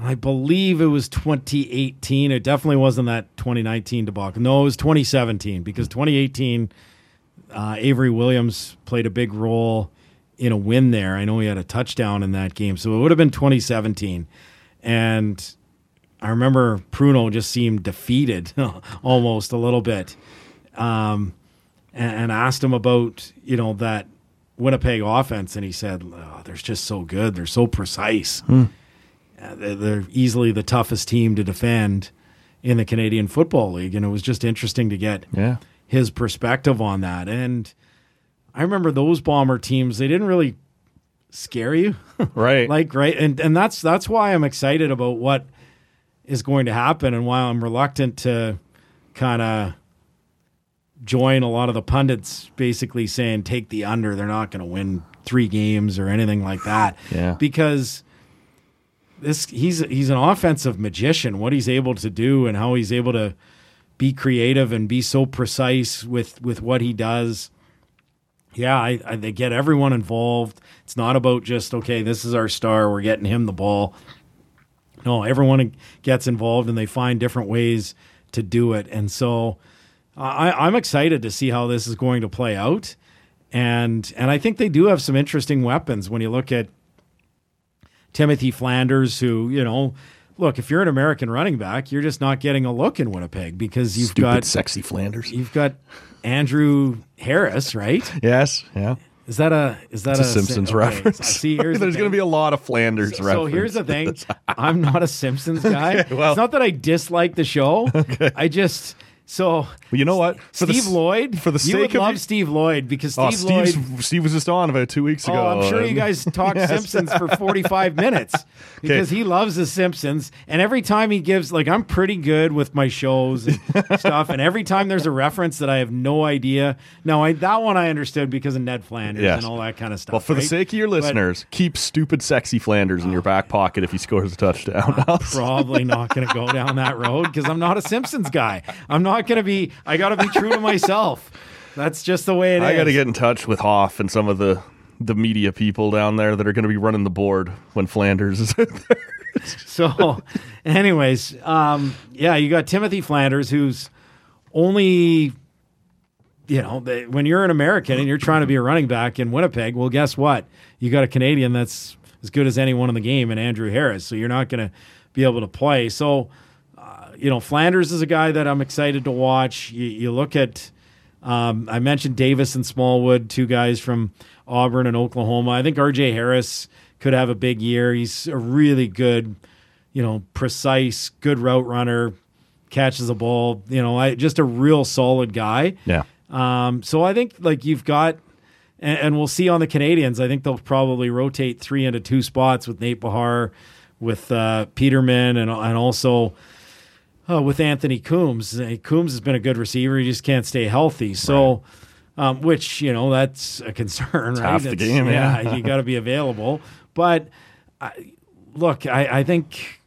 I believe it was twenty eighteen. It definitely wasn't that twenty nineteen debacle. No, it was twenty seventeen because twenty eighteen, uh, Avery Williams played a big role in a win there. I know he had a touchdown in that game. So it would have been twenty seventeen. And I remember Pruneau just seemed defeated almost a little bit, um, and, and asked him about, you know, that Winnipeg offense. And he said, oh, they're just so good. They're so precise. Hmm. Uh, they're, they're easily the toughest team to defend in the Canadian Football League. And it was just interesting to get yeah. his perspective on that. And I remember those Bomber teams, they didn't really scare you. Right. Like, right. And and that's that's why I'm excited about what is going to happen, and why I'm reluctant to kind of join a lot of the pundits basically saying, take the under, they're not going to win three games or anything like that. Yeah. Because this he's he's an offensive magician, what he's able to do and how he's able to be creative and be so precise with, with what he does. Yeah, I, I they get everyone involved. It's not about just, okay, this is our star, we're getting him the ball. No, everyone gets involved and they find different ways to do it. And so I, I'm excited to see how this is going to play out. And and I think they do have some interesting weapons when you look at Timothy Flanders, who, you know, look, if you're an American running back, you're just not getting a look in Winnipeg because you've Stupid, got... sexy Flanders. You've got Andrew Harris, right? Yes, yeah. Is that a... Is that a, a Simpsons okay, reference? So, see, here's There's the going to be a lot of Flanders so, references. So here's the thing. I'm not a Simpsons guy. Okay, well, it's not that I dislike the show. Okay. I just... So well, you know what? For Steve the, Lloyd, for the sake you would of love you, Steve Lloyd because Steve oh, Steve's, Lloyd. Steve was just on about two weeks ago. Oh, I'm sure and, you guys talked yes. Simpsons for forty-five minutes because okay. he loves the Simpsons. And every time he gives, like, I'm pretty good with my shows and stuff. And every time there's a reference that I have no idea. Now I, that one I understood because of Ned Flanders yes. and all that kind of stuff. Well, for right? the sake of your listeners, but, keep stupid, sexy Flanders oh, in your back pocket if he scores a touchdown. I'm probably not going to go down that road because I'm not a Simpsons guy. I'm not. Not gonna be. I gotta be true to myself. That's just the way it I is. I gotta get in touch with Hoff and some of the the media people down there that are gonna be running the board when Flanders is out there. So, anyways, um, yeah, you got Timothy Flanders, who's only, you know, they, when you're an American and you're trying to be a running back in Winnipeg, well, guess what? You got a Canadian that's as good as anyone in the game, and Andrew Harris. So you're not gonna be able to play. So. You know, Flanders is a guy that I'm excited to watch. You, you look at, um, I mentioned Davis and Smallwood, two guys from Auburn and Oklahoma. I think R J Harris could have a big year. He's a really good, you know, precise, good route runner, catches the ball. You know, I, just a real solid guy. Yeah. Um, so I think, like, you've got, and, and we'll see on the Canadians, I think they'll probably rotate three into two spots with Nate Bahar, with uh, Peterman, and and also... Uh, with Anthony Coombs. Coombs has been a good receiver. He just can't stay healthy. So, right. um, which, you know, that's a concern, it's right? Half the game, yeah. yeah you got to be available. But, I, look, I, I think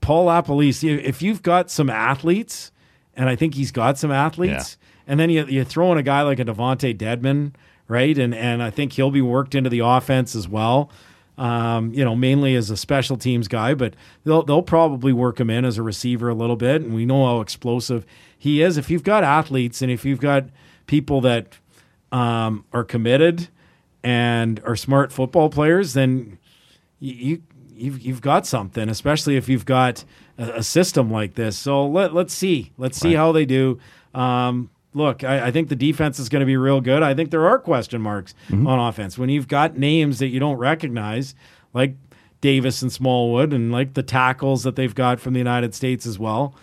Paul LaPolice, if you've got some athletes, and I think he's got some athletes, yeah. and then you, you throw in a guy like a Devontae Dedman, right? And, and I think he'll be worked into the offense as well. Um, you know, mainly as a special teams guy, but they'll they'll probably work him in as a receiver a little bit, and we know how explosive he is. If you've got athletes and if you've got people that um, are committed and are smart football players, then you, you you've you've got something, especially if you've got a, a system like this. So let let's see, let's see right. how they do. Um, Look, I, I think the defense is going to be real good. I think there are question marks mm-hmm. on offense. When you've got names that you don't recognize, like Davis and Smallwood, and like the tackles that they've got from the United States as well,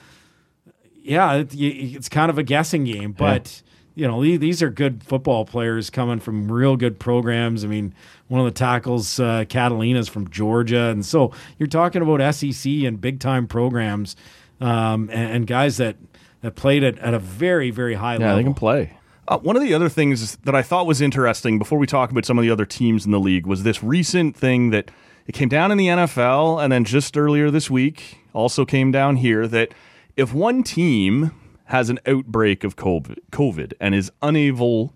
yeah, it, it's kind of a guessing game. But, yeah. you know, these are good football players coming from real good programs. I mean, one of the tackles, uh, Catalina's from Georgia. And so you're talking about S E C and big-time programs um, and, and guys that – that played it at a very, very high yeah, level. Yeah, they can play. Uh, one of the other things that I thought was interesting before we talk about some of the other teams in the league was this recent thing that it came down in the N F L, and then just earlier this week also came down here, that if one team has an outbreak of COVID and is unable...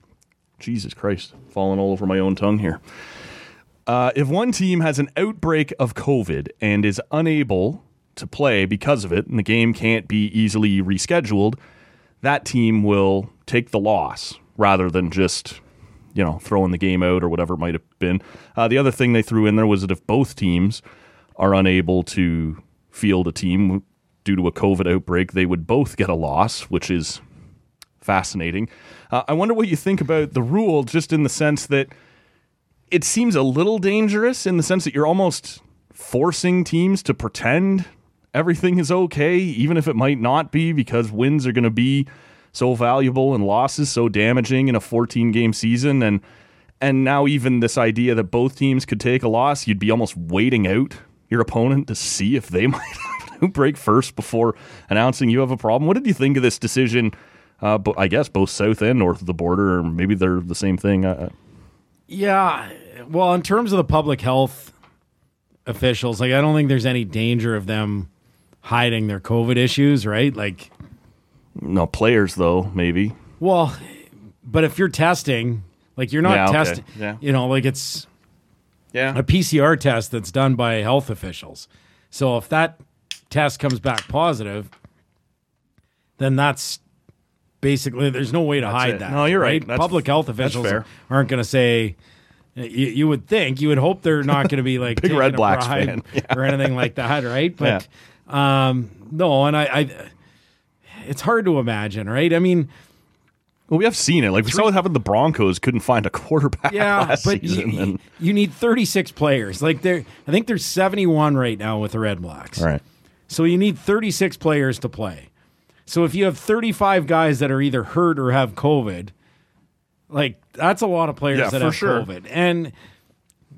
Jesus Christ, falling all over my own tongue here. Uh, if one team has an outbreak of COVID and is unable... to play because of it, and the game can't be easily rescheduled, that team will take the loss rather than just, you know, throwing the game out or whatever it might have been. Uh, the other thing they threw in there was that if both teams are unable to field a team due to a COVID outbreak, they would both get a loss, which is fascinating. Uh, I wonder what you think about the rule, just in the sense that it seems a little dangerous, in the sense that you're almost forcing teams to pretend everything is okay, even if it might not be, because wins are going to be so valuable and losses so damaging in a fourteen-game season. And And now even this idea that both teams could take a loss, you'd be almost waiting out your opponent to see if they might have an outbreak first before announcing you have a problem. What did you think of this decision? Uh, but I guess both south and north of the border, or maybe they're the same thing. Uh, yeah, well, in terms of the public health officials, like I don't think there's any danger of them hiding their COVID issues, right? Like, no, players though, maybe. Well, but if you're testing, like you're not yeah, testing, okay. yeah. you know, like it's yeah. a P C R test that's done by health officials. So if that test comes back positive, then that's basically, there's no way to That's hide it. that. No, you're right. right? That's, Public health officials aren't going to say, you, you would think, you would hope they're not going to be like Big Red Blacks fan yeah. or anything like that, right? But yeah. um, no, and I, I, it's hard to imagine, right? I mean, well, we have seen it. Like we three, saw what happened. The Broncos couldn't find a quarterback yeah, last but season. You, and... you need thirty-six players. Like there, I think there's seventy-one right now with the Red Blacks. Right. So you need thirty-six players to play. So if you have thirty-five guys that are either hurt or have COVID, like that's a lot of players yeah, that have sure. COVID. And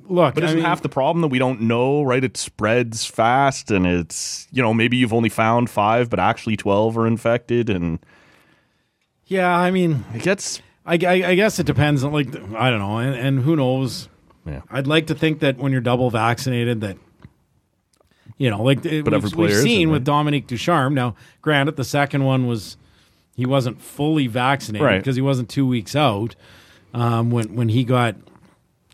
look, but isn't I mean, half the problem that we don't know, right? It spreads fast, and it's, you know, maybe you've only found five, but actually twelve are infected, and yeah, I mean, it gets. I, I, I guess it depends on, like, I don't know, and, and who knows? Yeah, I'd like to think that when you're double vaccinated, that. You know, like it, we've, we've seen with Dominique Ducharme. Now, granted, the second one was he wasn't fully vaccinated right. because he wasn't two weeks out um, when when he got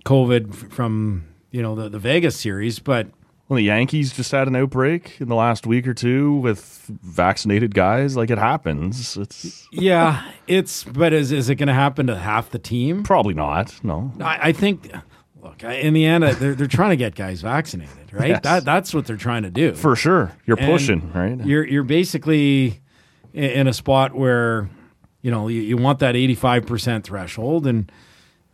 COVID from, you know, the, the Vegas series. But well, the Yankees just had an outbreak in the last week or two with vaccinated guys. Like it happens. It's yeah, it's but is is it going to happen to half the team? Probably not. No, I, I think. Look, in the end, they're they're trying to get guys vaccinated, right? Yes. That that's what they're trying to do. For sure, you're and pushing, right? You're you're basically in a spot where, you know, you, you want that eighty-five percent threshold, and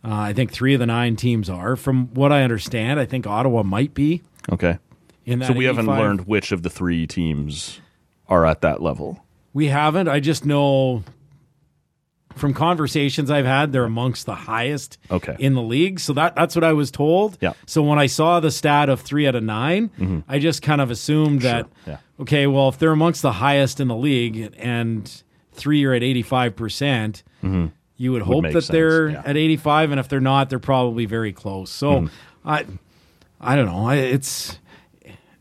uh, I think three of the nine teams are. From what I understand, I think Ottawa might be okay. In that so we eighty-five. Haven't learned which of the three teams are at that level. We haven't. I just know. From conversations I've had, they're amongst the highest okay. in the league. So that that's what I was told. Yeah. So when I saw the stat of three out of nine, mm-hmm. I just kind of assumed sure. that, yeah. okay, well, if they're amongst the highest in the league and three are at eighty-five percent, mm-hmm. you would, would hope that sense. They're yeah. at eighty-five, and if they're not, they're probably very close. So mm-hmm. I I don't know. It's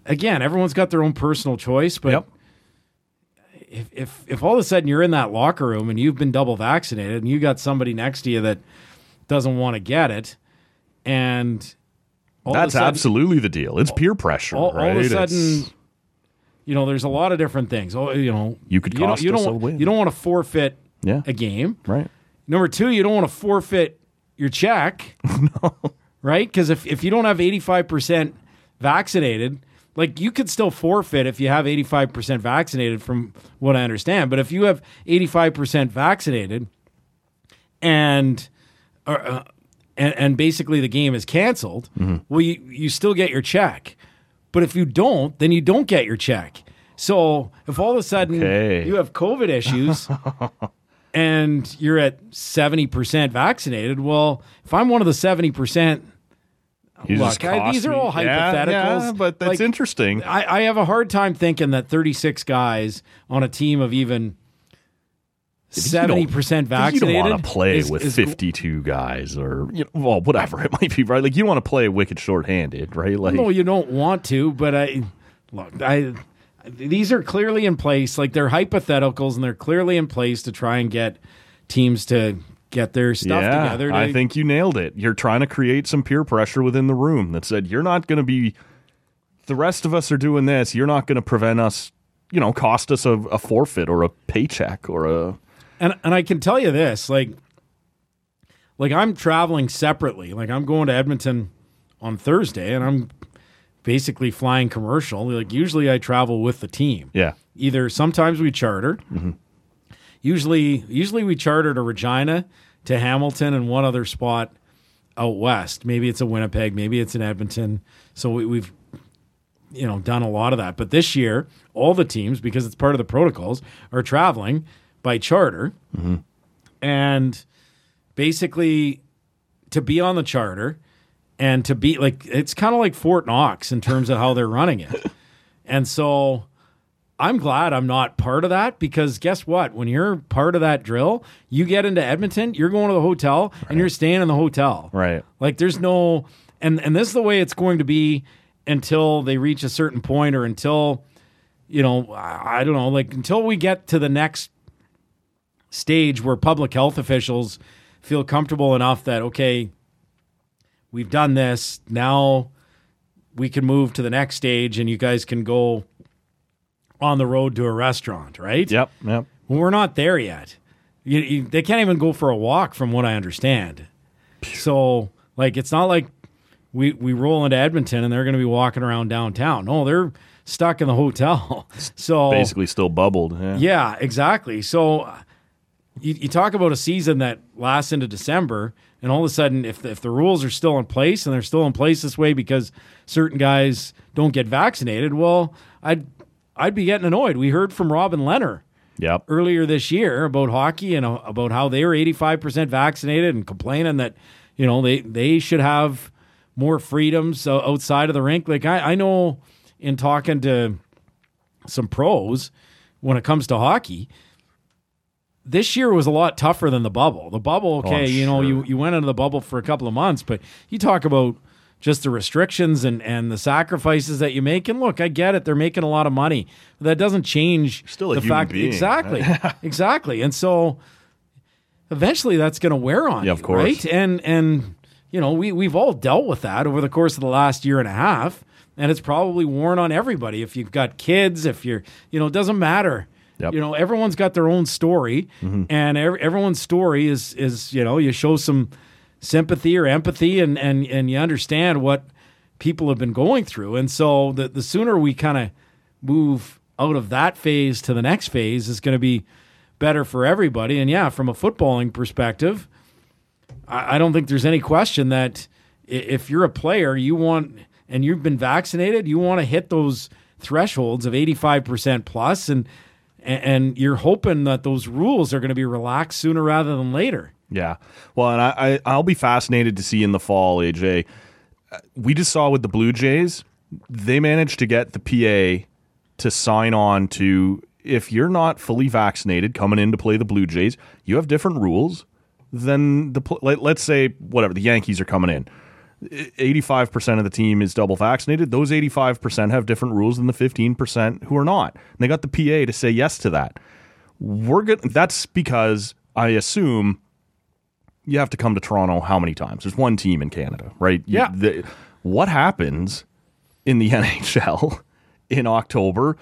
again, everyone's got their own personal choice, but yep. If, if if all of a sudden you're in that locker room and you've been double vaccinated and you got somebody next to you that doesn't want to get it, and all that's of a sudden, absolutely the deal. It's peer pressure, all, right? All of a sudden, it's... you know, there's a lot of different things. Oh, you know, you could cost you don't, you don't, us a win. You don't want to forfeit yeah. a game, right? Number two, you don't want to forfeit your check, no, right? Because if if you don't have eighty-five percent vaccinated. Like, you could still forfeit if you have eighty-five percent vaccinated, from what I understand. But if you have eighty-five percent vaccinated and uh, and, and basically the game is canceled, mm-hmm. well, you, you still get your check. But if you don't, then you don't get your check. So if all of a sudden okay. you have COVID issues and you're at seventy percent vaccinated, well, if I'm one of the seventy percent... You Look, I, these are all me. hypotheticals. Yeah, yeah, but that's like, interesting. I, I have a hard time thinking that thirty-six guys on a team of even seventy percent vaccinated. You don't want to play is, with is, fifty-two guys or, you know, well, whatever it might be, right? Like, you don't want to play wicked shorthanded, right? Like, no, you don't want to, but I look, I these are clearly in place. Like, they're hypotheticals, and they're clearly in place to try and get teams to get their stuff yeah, together. To... I think you nailed it. You're trying to create some peer pressure within the room that said, you're not going to be, the rest of us are doing this. You're not going to prevent us, you know, cost us a, a forfeit or a paycheck or a. And and I can tell you this, like, like I'm traveling separately. Like, I'm going to Edmonton on Thursday, and I'm basically flying commercial. Like, usually I travel with the team. Yeah. Either sometimes we charter. Mm-hmm. Usually, usually we charter to Regina, to Hamilton, and one other spot out west. Maybe it's a Winnipeg, maybe it's in Edmonton. So we, we've, you know, done a lot of that. But this year, all the teams, because it's part of the protocols, are traveling by charter, mm-hmm. and basically to be on the charter and to be like, it's kind of like Fort Knox in terms of how they're running it. And so I'm glad I'm not part of that, because guess what? When you're part of that drill, you get into Edmonton, you're going to the hotel, right, and you're staying in the hotel. Right. Like there's no, and, and this is the way it's going to be until they reach a certain point, or until, you know, I don't know, like until we get to the next stage where public health officials feel comfortable enough that, okay, we've done this, now we can move to the next stage and you guys can go on the road to a restaurant, right? Yep, yep. Well, we're not there yet. You, you, they can't even go for a walk, from what I understand. So, like, it's not like we we roll into Edmonton and they're going to be walking around downtown. No, they're stuck in the hotel. So basically, still bubbled. Yeah, yeah, exactly. So, you, you talk about a season that lasts into December, and all of a sudden, if the, if the rules are still in place, and they're still in place this way because certain guys don't get vaccinated, well, I'd I'd be getting annoyed. We heard from Robin Lehner yep. earlier this year about hockey and about how they were eighty-five percent vaccinated and complaining that, you know, they, they should have more freedoms outside of the rink. Like I, I know in talking to some pros when it comes to hockey, this year was a lot tougher than the bubble. The bubble, okay, oh, you know, sure. you, you went into the bubble for a couple of months, but you talk about just the restrictions and, and the sacrifices that you make. And look, I get it. They're making a lot of money. That doesn't change still a the human fact being, exactly. Right? Exactly. And so eventually that's gonna wear on yeah, you. Of course. Right. And and you know, we we've all dealt with that over the course of the last year and a half. And it's probably worn on everybody. If you've got kids, if you're you know, it doesn't matter. Yep. You know, everyone's got their own story, mm-hmm. and every, everyone's story is is, you know, you show some sympathy or empathy, and, and, and you understand what people have been going through. And so the, the sooner we kind of move out of that phase to the next phase is going to be better for everybody. And yeah, from a footballing perspective, I, I don't think there's any question that if you're a player, you want, and you've been vaccinated, you want to hit those thresholds of eighty-five percent plus, and, and you're hoping that those rules are going to be relaxed sooner rather than later. Yeah. Well, and I, I, I'll be fascinated to see in the fall, A J. We just saw with the Blue Jays, they managed to get the P A to sign on to, if you're not fully vaccinated coming in to play the Blue Jays, you have different rules than the, like, let's say, whatever, the Yankees are coming in. eighty-five percent of the team is double vaccinated. Those eighty-five percent have different rules than the fifteen percent who are not. And they got the P A to say yes to that. We're good. That's because I assume you have to come to Toronto how many times? There's one team in Canada, right? Yeah. You, the, what happens in the N H L in October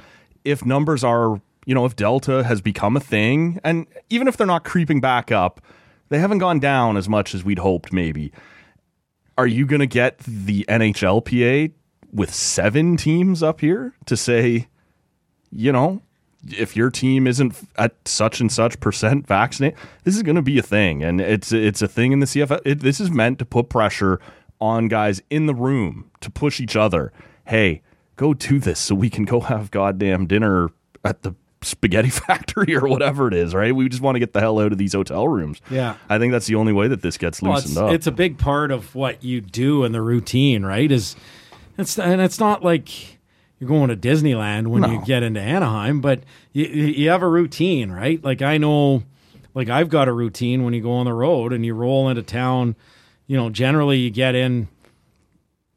if numbers are, you know, if Delta has become a thing, and even if they're not creeping back up, they haven't gone down as much as we'd hoped maybe. Are you going to get the N H L P A with seven teams up here to say, you know, if your team isn't at such and such percent vaccinated, this is going to be a thing. And it's it's a thing in the C F L. It, this is meant to put pressure on guys in the room to push each other. Hey, go do this so we can go have goddamn dinner at the spaghetti factory or whatever it is, right? We just want to get the hell out of these hotel rooms. Yeah. I think that's the only way that this gets well, loosened it's, up. It's a big part of what you do in the routine, right? Is it's And it's not like you're going to Disneyland when no. you get into Anaheim, but you, you have a routine, right? Like I know, like I've got a routine when you go on the road and you roll into town, you know, generally you get in,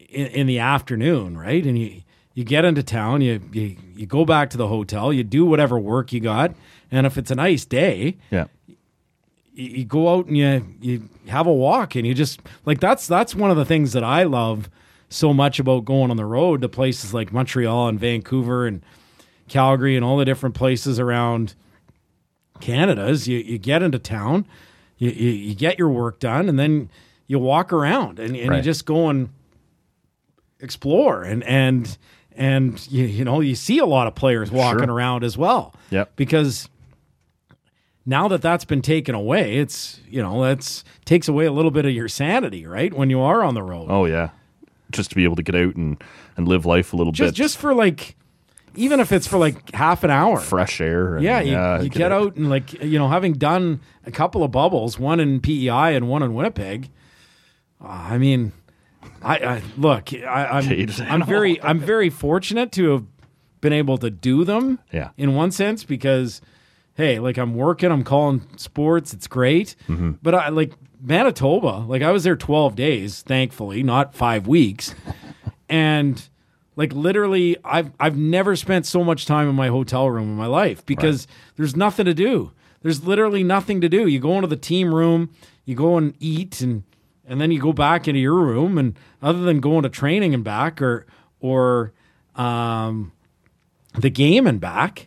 in, in the afternoon, right? And you, you get into town, you, you, you go back to the hotel, you do whatever work you got. And if it's a nice day, yeah, you, you go out and you, you have a walk, and you just like, that's, that's one of the things that I love so much about going on the road to places like Montreal and Vancouver and Calgary and all the different places around Canada is you, you get into town, you, you, you get your work done, and then you walk around and, and right. you just go and explore. And, and, and you, you know, you see a lot of players walking sure. around as well. Yep. Because now that that's been taken away, it's, you know, that's takes away a little bit of your sanity, right? When you are on the road. Oh, yeah. Just to be able to get out and, and live life a little just, bit. Just for like, even if it's for like half an hour. Fresh air. And yeah, you, yeah, you get out and like, you know, having done a couple of bubbles, one in P E I and one in Winnipeg, I mean, I, I look, I, I'm, I'm very, I'm very fortunate to have been able to do them. Yeah. In one sense, because hey, like I'm working, I'm calling sports, it's great. Mm-hmm. But I like Manitoba, like I was there twelve days, thankfully, not five weeks, and like literally, I've I've never spent so much time in my hotel room in my life because right. there's nothing to do. There's literally nothing to do. You go into the team room, you go and eat, and and then you go back into your room. And other than going to training and back, or or um, the game and back,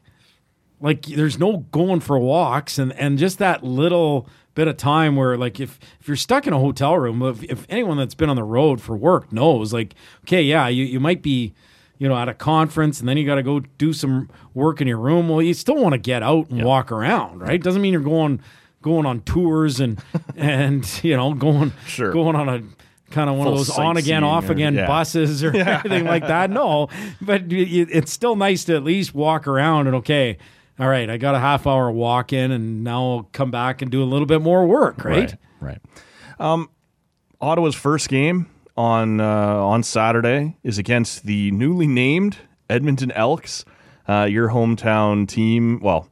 like there's no going for walks, and and just that little bit of time where, like, if, if you're stuck in a hotel room, if, if anyone that's been on the road for work knows, like, okay, yeah, you, you might be, you know, at a conference and then you got to go do some work in your room. Well, you still want to get out and yep. walk around, right? Doesn't mean you're going going on tours and and you know going sure. going on a kind of one Full of those on again, off again yeah. buses or yeah. anything like that. No, but it, it's still nice to at least walk around and okay. all right, I got a half hour walk in, and now I'll come back and do a little bit more work, right? Right. right. Um, Ottawa's first game on uh, on Saturday is against the newly named Edmonton Elks, uh, your hometown team. Well,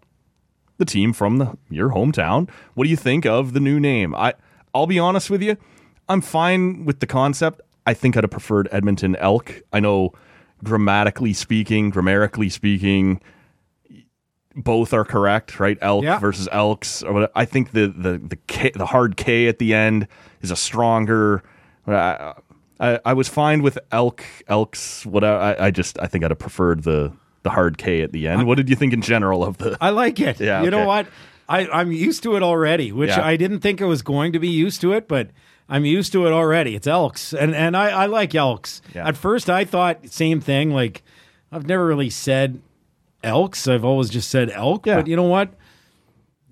the team from the your hometown. What do you think of the new name? I I'll be honest with you, I'm fine with the concept. I think I'd have preferred Edmonton Elk. I know, grammatically speaking, grammatically speaking. both are correct, right? Elk yeah. versus Elks. I think the the the, K, the hard K at the end is a stronger. I I, I was fine with elk elks. What I, I just I think I'd have preferred the the hard K at the end. I, what did you think in general of the? I like it. Yeah, you okay. know what? I I'm used to it already, which yeah. I didn't think I was going to be used to it, but I'm used to it already. It's Elks, and and I I like Elks. Yeah. At first, I thought same thing. Like I've never really said. Elks. I've always just said elk, yeah. but you know what?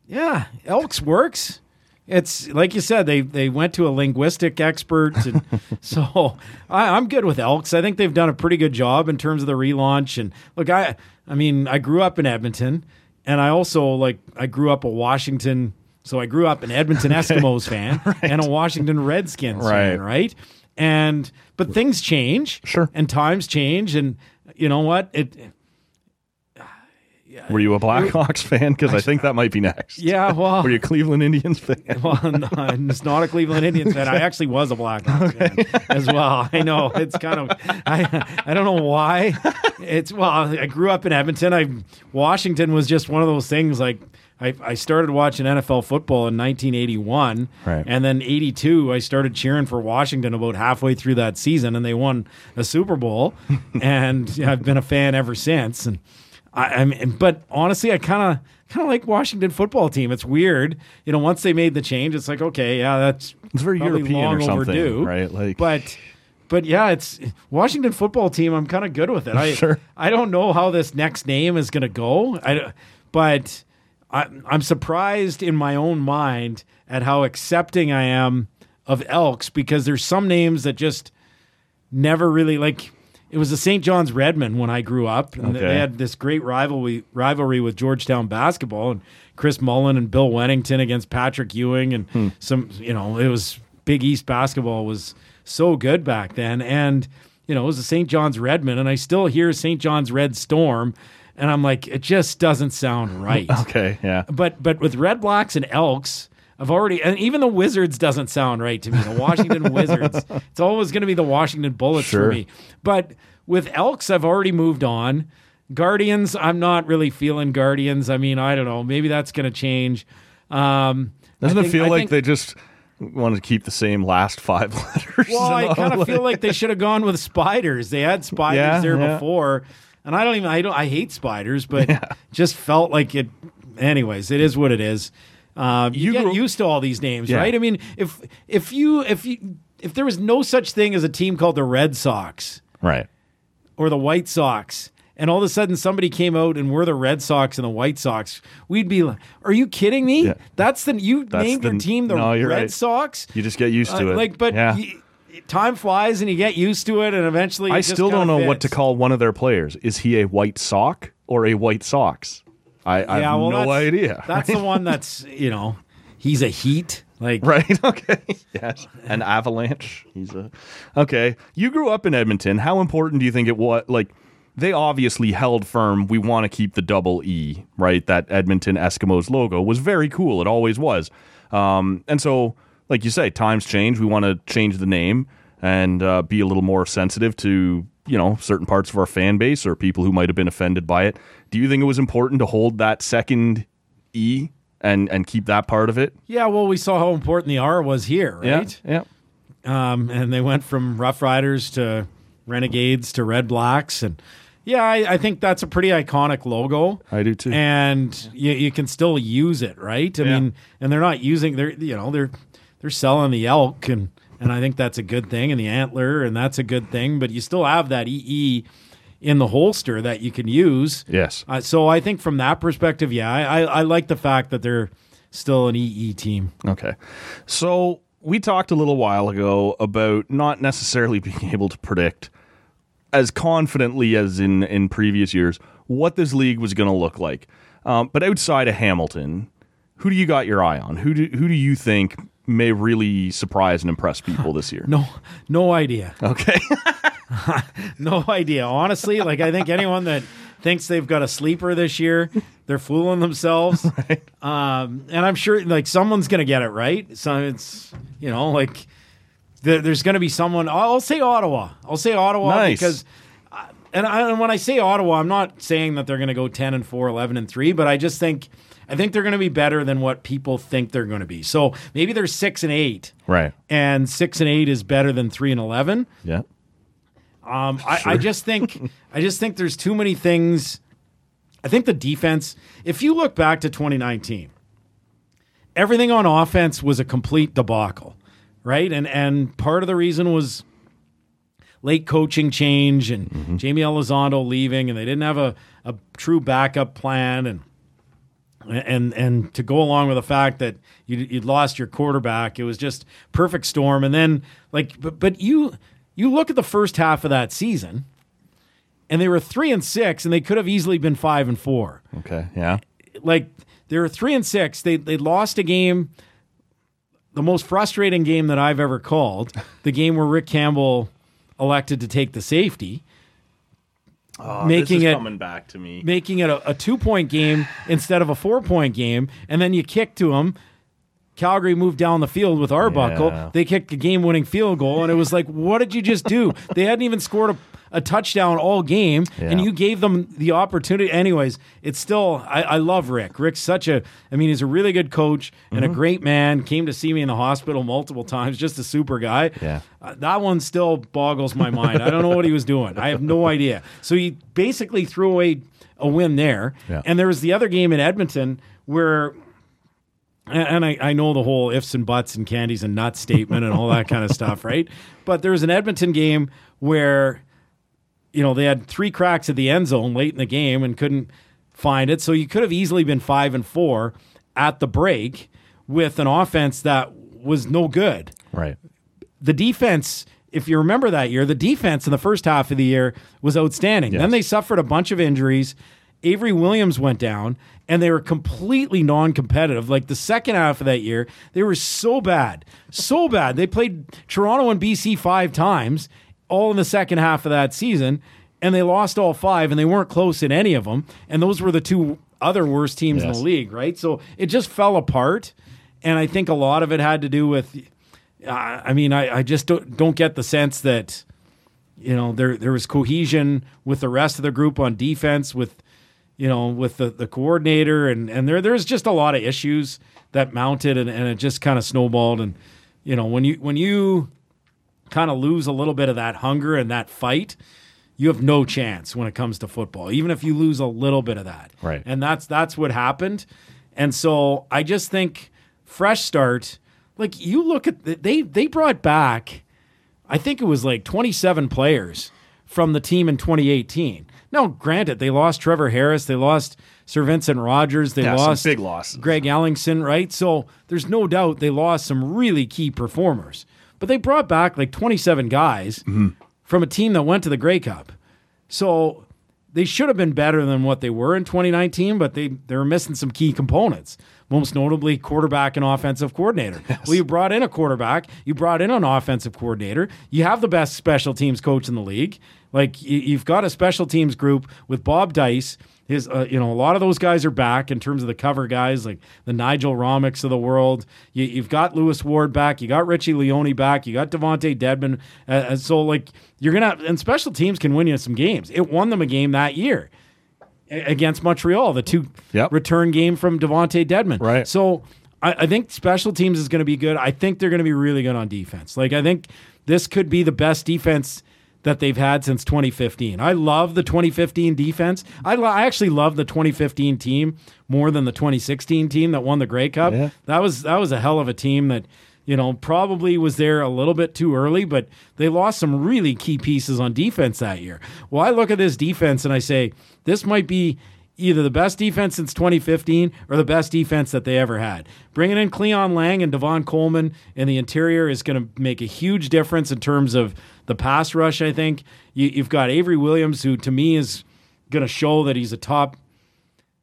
Yeah, Elks works. It's like you said, they they went to a linguistic expert, and so I, I'm good with Elks. I think they've done a pretty good job in terms of the relaunch. And look, I I mean, I grew up in Edmonton, and I also like I grew up a Washington, so I grew up an Edmonton okay. Eskimos fan right. and a Washington Redskins right. fan, right? And but things change, sure, and times change, and you know what it. Were you a Blackhawks fan? Because I think that might be next. Yeah, well... Were you a Cleveland Indians fan? Well, no, I'm just not a Cleveland Indians fan. I actually was a Blackhawks okay. fan as well. I know. It's kind of... I I don't know why. It's... Well, I grew up in Edmonton. I Washington was just one of those things, like... I, I started watching N F L football in nineteen eighty-one, right. and then eighty-two, I started cheering for Washington about halfway through that season, and they won a Super Bowl, and I've been a fan ever since, and... I, I mean, but honestly, I kind of kind of like Washington football team. It's weird, you know. Once they made the change, it's like, okay, yeah, that's it's very European long or something, overdue, right? Like, but but yeah, it's Washington football team. I'm kind of good with it. I sure. I don't know how this next name is going to go. I but I, I'm surprised in my own mind at how accepting I am of Elks because there's some names that just never really like. It was the Saint John's Redmen when I grew up, and okay. they had this great rivalry rivalry with Georgetown basketball and Chris Mullen and Bill Wennington against Patrick Ewing and hmm. some, you know, it was Big East basketball was so good back then, and you know it was the Saint John's Redmen, and I still hear Saint John's Red Storm, and I'm like it just doesn't sound right. okay, yeah. But but with Red Blacks and Elks. I've already, and even the Wizards doesn't sound right to me. The Washington Wizards. It's always going to be the Washington Bullets sure. for me. But with Elks, I've already moved on. Guardians, I'm not really feeling Guardians. I mean, I don't know. Maybe that's going to change. Um, Doesn't think, it feel I like think, they just wanted to keep the same last five letters? Well, I kind of like... feel like they should have gone with Spiders. They had Spiders yeah, there yeah. before. And I don't even, I don't, I hate Spiders, but yeah. just felt like it, anyways, it is what it is. Uh, you, you get grew, used to all these names, yeah. right? I mean, if if you if you if there was no such thing as a team called the Red Sox, right, or the White Sox, and all of a sudden somebody came out and we're the Red Sox and the White Sox, we'd be like, "Are you kidding me? Yeah. That's the you That's named the, your team the no, Red right. Sox." You just get used to uh, it, like, but. Yeah. You, time flies and you get used to it, and eventually, I still don't know fits. What to call one of their players. Is he a White Sock or a White Sox? I, I yeah, have well, no that's, idea. That's right? The one that's, you know, he's a Heat Like right, okay, yes, an avalanche. He's a okay. You grew up in Edmonton. How important do you think it was? Like, they obviously held firm. We want to keep the double E, right? That Edmonton Eskimos logo was very cool. It always was. Um, and so, like you say, times change. We want to change the name and uh, be a little more sensitive to, you know, certain parts of our fan base or people who might have been offended by it. Do you think it was important to hold that second E? And and keep that part of it? Yeah, well, we saw how important the R was here, right? Yeah, yeah. Um, and they went from Rough Riders to Renegades to Red Blacks. And yeah, I, I think that's a pretty iconic logo. I do too. And you, you can still use it, right? I yeah. mean, and they're not using, they're, you know, they're they're selling the elk, and, and I think that's a good thing, and the antler, and that's a good thing. But you still have that E E in the holster that you can use. Yes. Uh, so I think from that perspective, yeah, I, I, I like the fact that they're still an E E team. Okay. So we talked a little while ago about not necessarily being able to predict as confidently as in, in previous years what this league was going to look like. Um, but outside of Hamilton, who do you got your eye on? Who do, who do you think may really surprise and impress people this year? No, no idea. Okay. No idea. Honestly, like I think anyone that thinks they've got a sleeper this year, they're fooling themselves. Right. Um, and I'm sure like someone's going to get it right. So it's, you know, like there, there's going to be someone. I'll say Ottawa. I'll say Ottawa nice. because, I, and, I, and when I say Ottawa, I'm not saying that they're going to go ten and four, eleven and three, but I just think, I think they're going to be better than what people think they're going to be. So maybe they're six and eight, right? And six and eight is better than three and eleven. Yeah. Um, sure. I, I just think, I just think there's too many things. I think the defense. If you look back to twenty nineteen, everything on offense was a complete debacle, right? And and part of the reason was late coaching change and mm-hmm. Jamie Elizondo leaving, and they didn't have a, a true backup plan, and and and to go along with the fact that you you'd lost your quarterback, it was just perfect storm. And then like, but but you. You look at the first half of that season, and they were three and six, and they could have easily been five and four. Okay, yeah. Like they were three and six. They they lost a game, the most frustrating game that I've ever called, the game where Rick Campbell elected to take the safety, oh, making this is it coming back to me, making it a, a two point game instead of a four point game, and then you kick to him. Calgary moved down the field with Arbuckle. Yeah. They kicked a game-winning field goal, and it was like, what did you just do? They hadn't even scored a, a touchdown all game, yeah. and you gave them the opportunity. Anyways, it's still I, I love Rick. Rick's such a – I mean, he's a really good coach and mm-hmm. a great man. Came to see me in the hospital multiple times. Just a super guy. Yeah. Uh, that one still boggles my mind. I don't know what he was doing. I have no idea. So he basically threw away a win there. Yeah. And there was the other game in Edmonton where – and I, I know the whole ifs and buts and candies and nuts statement and all that kind of stuff, right? But there was an Edmonton game where, you know, they had three cracks at the end zone late in the game and couldn't find it. So you could have easily been five and four at the break with an offense that was no good. Right. The defense, if you remember that year, the defense in the first half of the year was outstanding. Yes. Then they suffered a bunch of injuries. Avery Williams went down, and they were completely non-competitive. Like the second half of that year, they were so bad, so bad. They played Toronto and B C five times, all in the second half of that season, and they lost all five, and they weren't close in any of them. And those were the two other worst teams yes. in the league, right? So it just fell apart, and I think a lot of it had to do with, uh, I mean, I, I just don't, don't get the sense that, you know, there there was cohesion with the rest of the group on defense with, you know, with the, the coordinator, and, and there there's just a lot of issues that mounted, and, and it just kind of snowballed. And, you know, when you when you kind of lose a little bit of that hunger and that fight, you have no chance when it comes to football, even if you lose a little bit of that. Right. And that's that's what happened. And so I just think fresh start, like you look at, the, they they brought back, I think it was like twenty-seven players from the team in twenty eighteen. Now, granted, they lost Trevor Harris, they lost Sir Vincent Rogers, they yeah, lost big losses. Greg Ellingson, right? So there's no doubt they lost some really key performers. But they brought back like twenty-seven guys mm-hmm. from a team that went to the Grey Cup. So they should have been better than what they were in twenty nineteen, but they, they were missing some key components, most notably quarterback and offensive coordinator. Yes. Well, you brought in a quarterback. You brought in an offensive coordinator. You have the best special teams coach in the league. Like, you've got a special teams group with Bob Dice. His, uh, you know, a lot of those guys are back in terms of the cover guys, like the Nigel Romicks of the world. You, you've got Lewis Ward back. You got Richie Leone back. You got Devontae Dedman. Uh, and so, like, you're going to – and special teams can win you some games. It won them a game that year against Montreal, the two yep. return game from Devontae Dedman. Right. So, I, I think special teams is going to be good. I think they're going to be really good on defense. Like, I think this could be the best defense – that they've had since twenty fifteen. I love the twenty fifteen defense. I, lo- I actually love the twenty fifteen team more than the twenty sixteen team that won the Grey Cup. Yeah. That was that was a hell of a team that, you know, probably was there a little bit too early, but they lost some really key pieces on defense that year. Well, I look at this defense and I say, this might be either the best defense since twenty fifteen or the best defense that they ever had. Bringing in Cleon Lang and Devon Coleman in the interior is going to make a huge difference in terms of the pass rush, I think. You, you've got Avery Williams, who to me is going to show that he's a top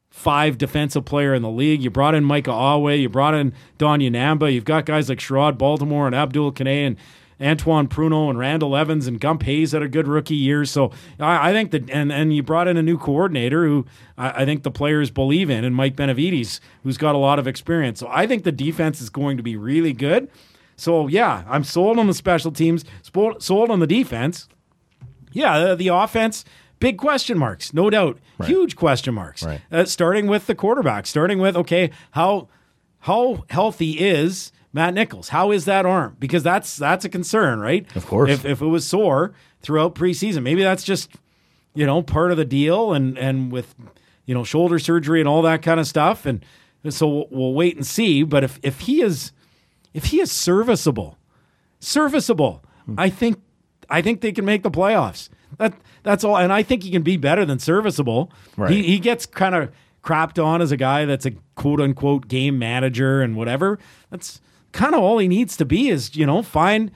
five defensive player in the league. You brought in Micah Awe. You brought in Don Yanamba. You've got guys like Sherrod Baltimore and Abdul Kanay and Antoine Pruneau and Randall Evans and Gump Hayes had a good rookie year. So I, I think that, and, and you brought in a new coordinator who I, I think the players believe in, and Mike Benavides, who's got a lot of experience. So I think the defense is going to be really good. So yeah, I'm sold on the special teams, sold on the defense. Yeah, the, the offense, big question marks, no doubt. Right. Huge question marks. Right. Uh, starting with the quarterback, starting with, okay, how how healthy is Matt Nichols? How is that arm? Because that's that's a concern, right? Of course. If if it was sore throughout preseason, maybe that's just, you know, part of the deal, and, and with, you know, shoulder surgery and all that kind of stuff. And so we'll, we'll wait and see. But if, if he is if he is serviceable, serviceable, hmm. I think I think they can make the playoffs. That that's all. And I think he can be better than serviceable. Right. He he gets kind of crapped on as a guy that's a quote unquote game manager and whatever. That's kind of all he needs to be is, you know, find,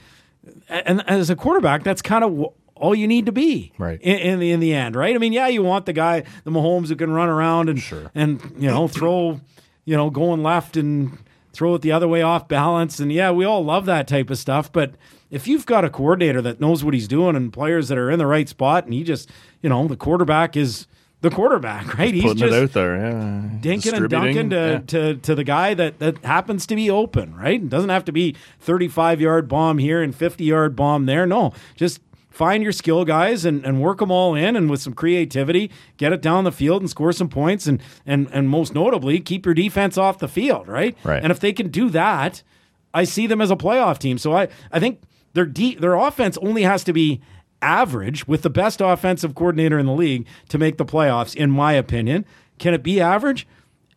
and as a quarterback, that's kind of all you need to be, right? In, in the in the end, right? I mean, yeah, you want the guy, the Mahomes, who can run around and sure. and you know throw, you know, going left and throw it the other way off balance, and yeah, we all love that type of stuff. But if you've got a coordinator that knows what he's doing and players that are in the right spot, and he just, you know, the quarterback is the quarterback, right? He's putting just it out there, yeah. Dinking and dunking to, yeah. to, to the guy that, that happens to be open, right? It doesn't have to be thirty-five-yard bomb here and fifty-yard bomb there. No, just find your skill guys and, and work them all in, and with some creativity, get it down the field and score some points, and and and most notably, keep your defense off the field, right? Right. And if they can do that, I see them as a playoff team. So I, I think their de- their offense only has to be average with the best offensive coordinator in the league to make the playoffs, in my opinion. Can it be average?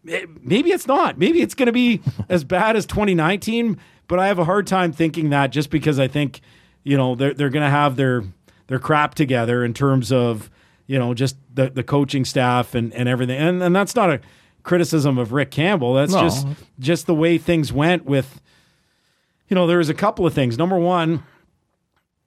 Maybe it's not. Maybe it's going to be as bad as twenty nineteen, but I have a hard time thinking that, just because I think, you know, they're, they're going to have their, their crap together in terms of, you know, just the, the coaching staff and, and everything. And, and that's not a criticism of Rick Campbell. That's no. just, just the way things went with, you know, there was a couple of things. Number one,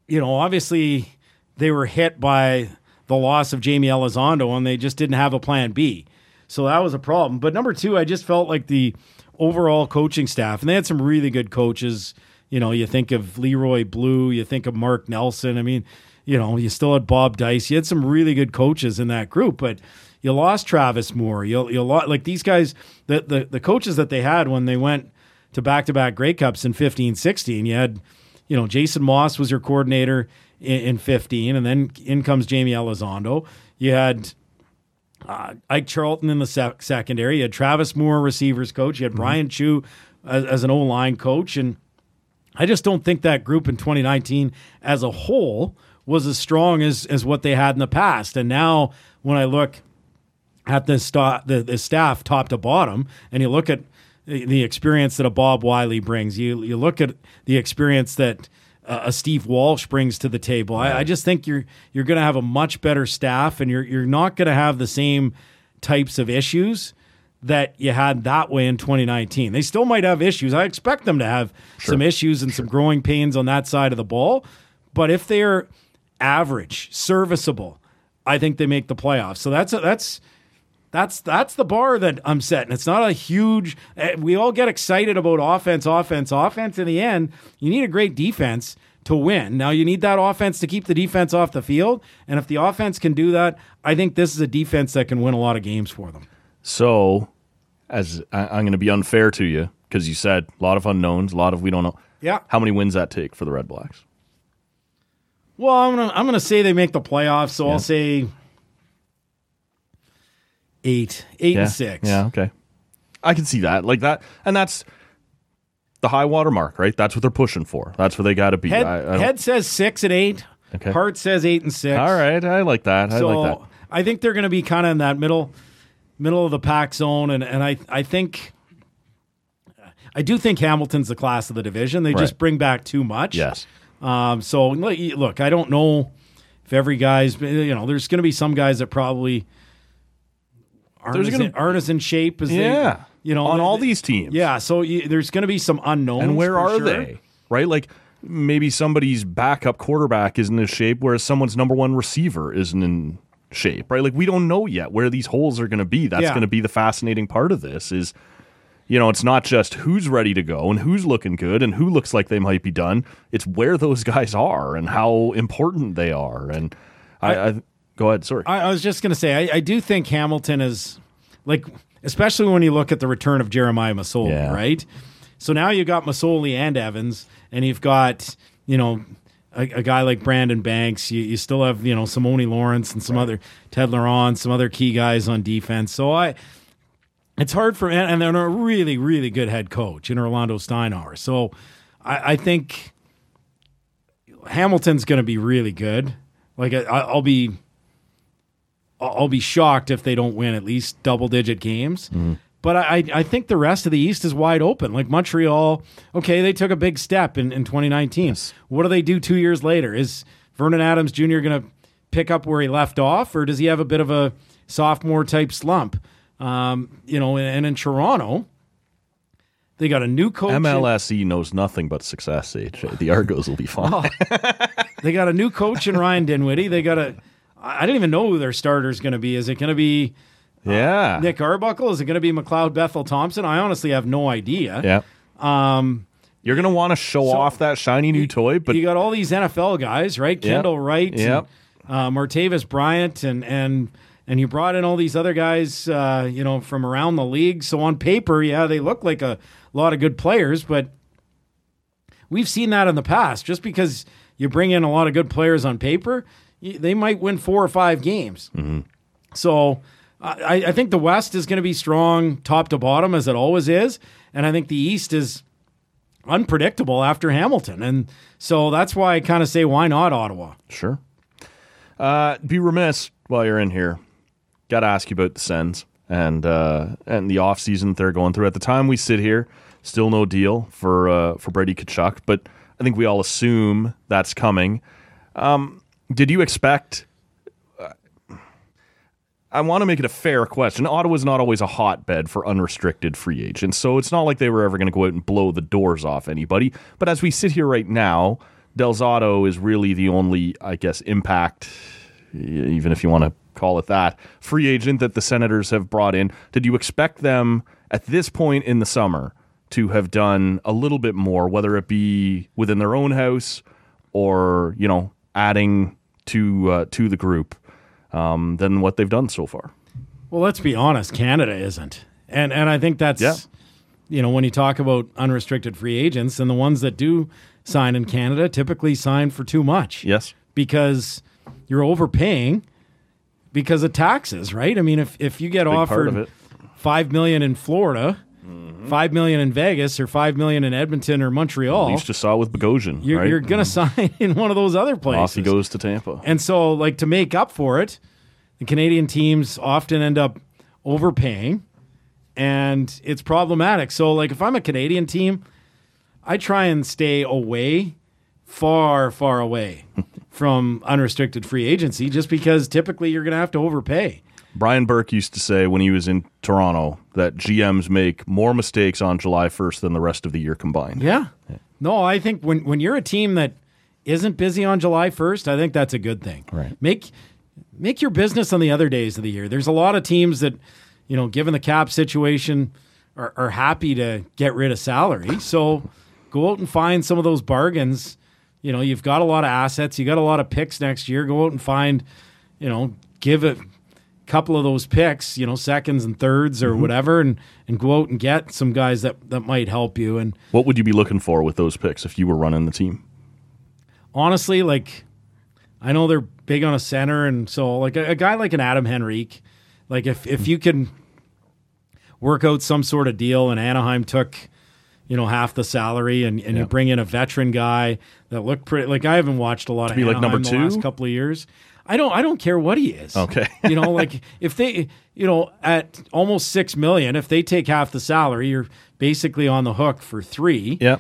you know, obviously, they were hit by the loss of Jamie Elizondo, and they just didn't have a plan B. So that was a problem. But number two, I just felt like the overall coaching staff, and they had some really good coaches. You know, you think of Leroy Blue, you think of Mark Nelson. I mean, you know, you still had Bob Dice. You had some really good coaches in that group, but you lost Travis Moore. You, you lost, like, these guys, the, the, the coaches that they had when they went to back-to-back Grey Cups in fifteen sixteen, you had, you know, Jason Moss was your coordinator in fifteen, and then in comes Jamie Elizondo. You had uh, Ike Charlton in the sec- secondary. You had Travis Moore, receivers coach. You had mm-hmm. Brian Chu as, as an O-line coach. And I just don't think that group in twenty nineteen as a whole was as strong as, as what they had in the past. And now when I look at the, st- the, the staff top to bottom, and you look at the experience that a Bob Wiley brings, you you look at the experience that Uh, a Steve Walsh brings to the table. I, I just think you're you're going to have a much better staff, and you're you're not going to have the same types of issues that you had that way in twenty nineteen. They still might have issues. I expect them to have sure. some issues and sure. some growing pains on that side of the ball. But if they're average, serviceable, I think they make the playoffs. So that's a, that's that's that's the bar that I'm setting. It's not a huge. We all get excited about offense, offense, offense. In the end, you need a great defense to win. Now you need that offense to keep the defense off the field, and if the offense can do that, I think this is a defense that can win a lot of games for them. So, as I, I'm going to be unfair to you because you said a lot of unknowns, a lot of we don't know. Yeah. How many wins that take for the Red Blacks? Well, I'm gonna I'm gonna say they make the playoffs, so yeah. I'll say eight, eight yeah. and six. Yeah, okay. I can see that, like that, and that's the high water mark, right? That's what they're pushing for. That's where they got to be. Head, I, I head says six and eight. Okay. Heart says eight and six. All right, I like that. I so like that. I think they're going to be kind of in that middle, middle of the pack zone, and and I I think. I do think Hamilton's the class of the division. They right. just bring back too much. Yes. Um, so, look, I don't know if every guy's, you know, there's going to be some guys that probably aren't, as, gonna, in, aren't as in shape as yeah, they, you know. On all these teams. Yeah, so you, there's going to be some unknowns. And where are sure. they? Right? Like, maybe somebody's backup quarterback isn't in shape, whereas someone's number one receiver isn't in shape, right? Like, we don't know yet where these holes are going to be. That's yeah. going to be the fascinating part of this is, you know, it's not just who's ready to go and who's looking good and who looks like they might be done. It's where those guys are and how important they are. And I, I, I go ahead. Sorry, I, I was just going to say I, I do think Hamilton is like, especially when you look at the return of Jeremiah Masoli, yeah. right? So now you've got Masoli and Evans, and you've got you know a, a guy like Brandon Banks. You, you still have you know Simone Lawrence and some right. other Ted Laron, some other key guys on defense. So I. It's hard for, and they're a really, really good head coach in Orlando Steinauer. So I, I think Hamilton's going to be really good. Like I, I'll be, I'll be shocked if they don't win at least double-digit games. Mm-hmm. But I, I think the rest of the East is wide open. Like Montreal, okay, they took a big step in, in twenty nineteen. Yes. What do they do two years later? Is Vernon Adams Junior going to pick up where he left off, or does he have a bit of a sophomore-type slump? Um, you know, and in Toronto, they got a new coach. M L S E in, knows nothing but success, A J. The Argos will be fine. Oh, they got a new coach in Ryan Dinwiddie. They got a, I don't even know who their starter is going to be. Is it going to be yeah. uh, Nick Arbuckle? Is it going to be McLeod Bethel Thompson? I honestly have no idea. Yeah. Um, You're going to want to show so off that shiny new you, toy. But you got all these N F L guys, right? Yeah. Kendall Wright, yeah. and, uh, Martavis Bryant, and and... And you brought in all these other guys, uh, you know, from around the league. So on paper, yeah, they look like a lot of good players, but we've seen that in the past. Just because you bring in a lot of good players on paper, you, they might win four or five games. Mm-hmm. So I, I think the West is going to be strong top to bottom, as it always is. And I think the East is unpredictable after Hamilton. And so that's why I kind of say, why not Ottawa? Sure. Uh, be remiss while you're in here. Got to ask you about the Sens and uh, and the offseason that they're going through. At the time we sit here, still no deal for uh, for Brady Tkachuk, but I think we all assume that's coming. Um, did you expect... Uh, I want to make it a fair question. Ottawa's not always a hotbed for unrestricted free agents, so it's not like they were ever going to go out and blow the doors off anybody. But as we sit here right now, Del Zotto is really the only, I guess, impact, even if you want to call it that, free agent that the Senators have brought in. Did you expect them at this point in the summer to have done a little bit more, whether it be within their own house or, you know, adding to uh, to the group um, than what they've done so far? Well, let's be honest, Canada isn't. And and I think that's, yeah. you know, when you talk about unrestricted free agents, and the ones that do sign in Canada typically sign for too much. Yes. Because you're overpaying because of taxes, right? I mean, if, if you get offered five million in Florida, mm-hmm. five million in Vegas, or five million in Edmonton or Montreal, at least you saw with Bogosian, you're, right? you're gonna mm-hmm. sign in one of those other places. Off he goes to Tampa, and so like to make up for it, the Canadian teams often end up overpaying, and it's problematic. So like if I'm a Canadian team, I try and stay away, far, far away. From unrestricted free agency, just because typically you're going to have to overpay. Brian Burke used to say when he was in Toronto that G Ms make more mistakes on July first than the rest of the year combined. Yeah. yeah. No, I think when, when you're a team that isn't busy on July first, I think that's a good thing. Right. Make make your business on the other days of the year. There's a lot of teams that, you know, given the cap situation, are, are happy to get rid of salary. So go out and find some of those bargains. You know, you've got a lot of assets. You got a lot of picks next year. Go out and find, you know, give a couple of those picks, you know, seconds and thirds or mm-hmm. whatever, and, and go out and get some guys that, that might help you. And what would you be looking for with those picks if you were running the team? Honestly, like, I know they're big on a center, and so like a, a guy like an Adam Henrique, like if, if you can work out some sort of deal, and Anaheim took, you know, half the salary, and, and yeah. you bring in a veteran guy that looked pretty. Like, I haven't watched a lot to of Anaheim like number two? The last couple of years. I don't I don't care what he is. Okay, you know, like if they, you know, at almost six million, if they take half the salary, you're basically on the hook for three. Yeah.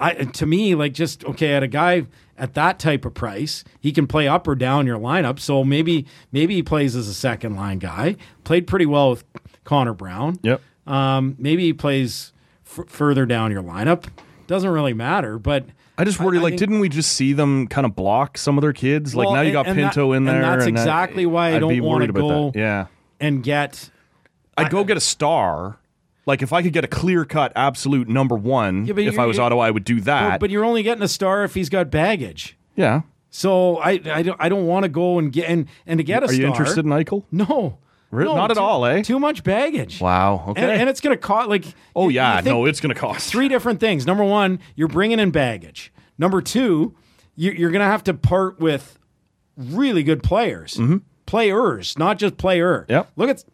I, to me, like, just, okay, at a guy at that type of price, he can play up or down your lineup. So maybe maybe he plays as a second line guy. Played pretty well with Connor Brown. Yep. Um, maybe he plays f- further down your lineup. Doesn't really matter. But I just worry, I, I like, think, didn't we just see them kind of block some of their kids? Well, like, now you got and, Pinto and that, in there. And that's and exactly that, why I I'd don't want to go yeah. and get. I'd I, go get a star. Like, if I could get a clear-cut absolute number one, yeah, if I was Ottawa, I would do that. But you're only getting a star if he's got baggage. Yeah. So I, I don't, I don't want to go and get and, and to get a Are star. Are you interested in Eichel? No. Really? No, Not at too, all, eh? Too much baggage. Wow. Okay. And, and it's going to cost, like... Oh, yeah. No, it's going to cost. Three different things. Number one, you're bringing in baggage. Number two, you, you're going to have to part with really good players. Mm-hmm. Players, not just player. Yep. Look at...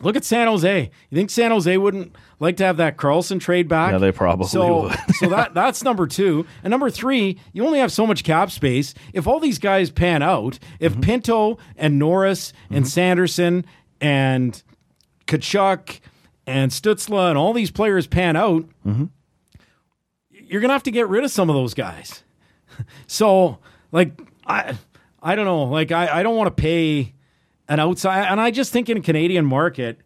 Look at San Jose. You think San Jose wouldn't like to have that Carlson trade back? Yeah, they probably so, would. so that that's number two. And number three, you only have so much cap space. If all these guys pan out, if mm-hmm. Pinto and Norris and mm-hmm. Sanderson and Kachuk and Stutzla and all these players pan out, mm-hmm. you're going to have to get rid of some of those guys. So, like, I I don't know. Like, I, I don't want to pay... And outside, and I just think in a Canadian market,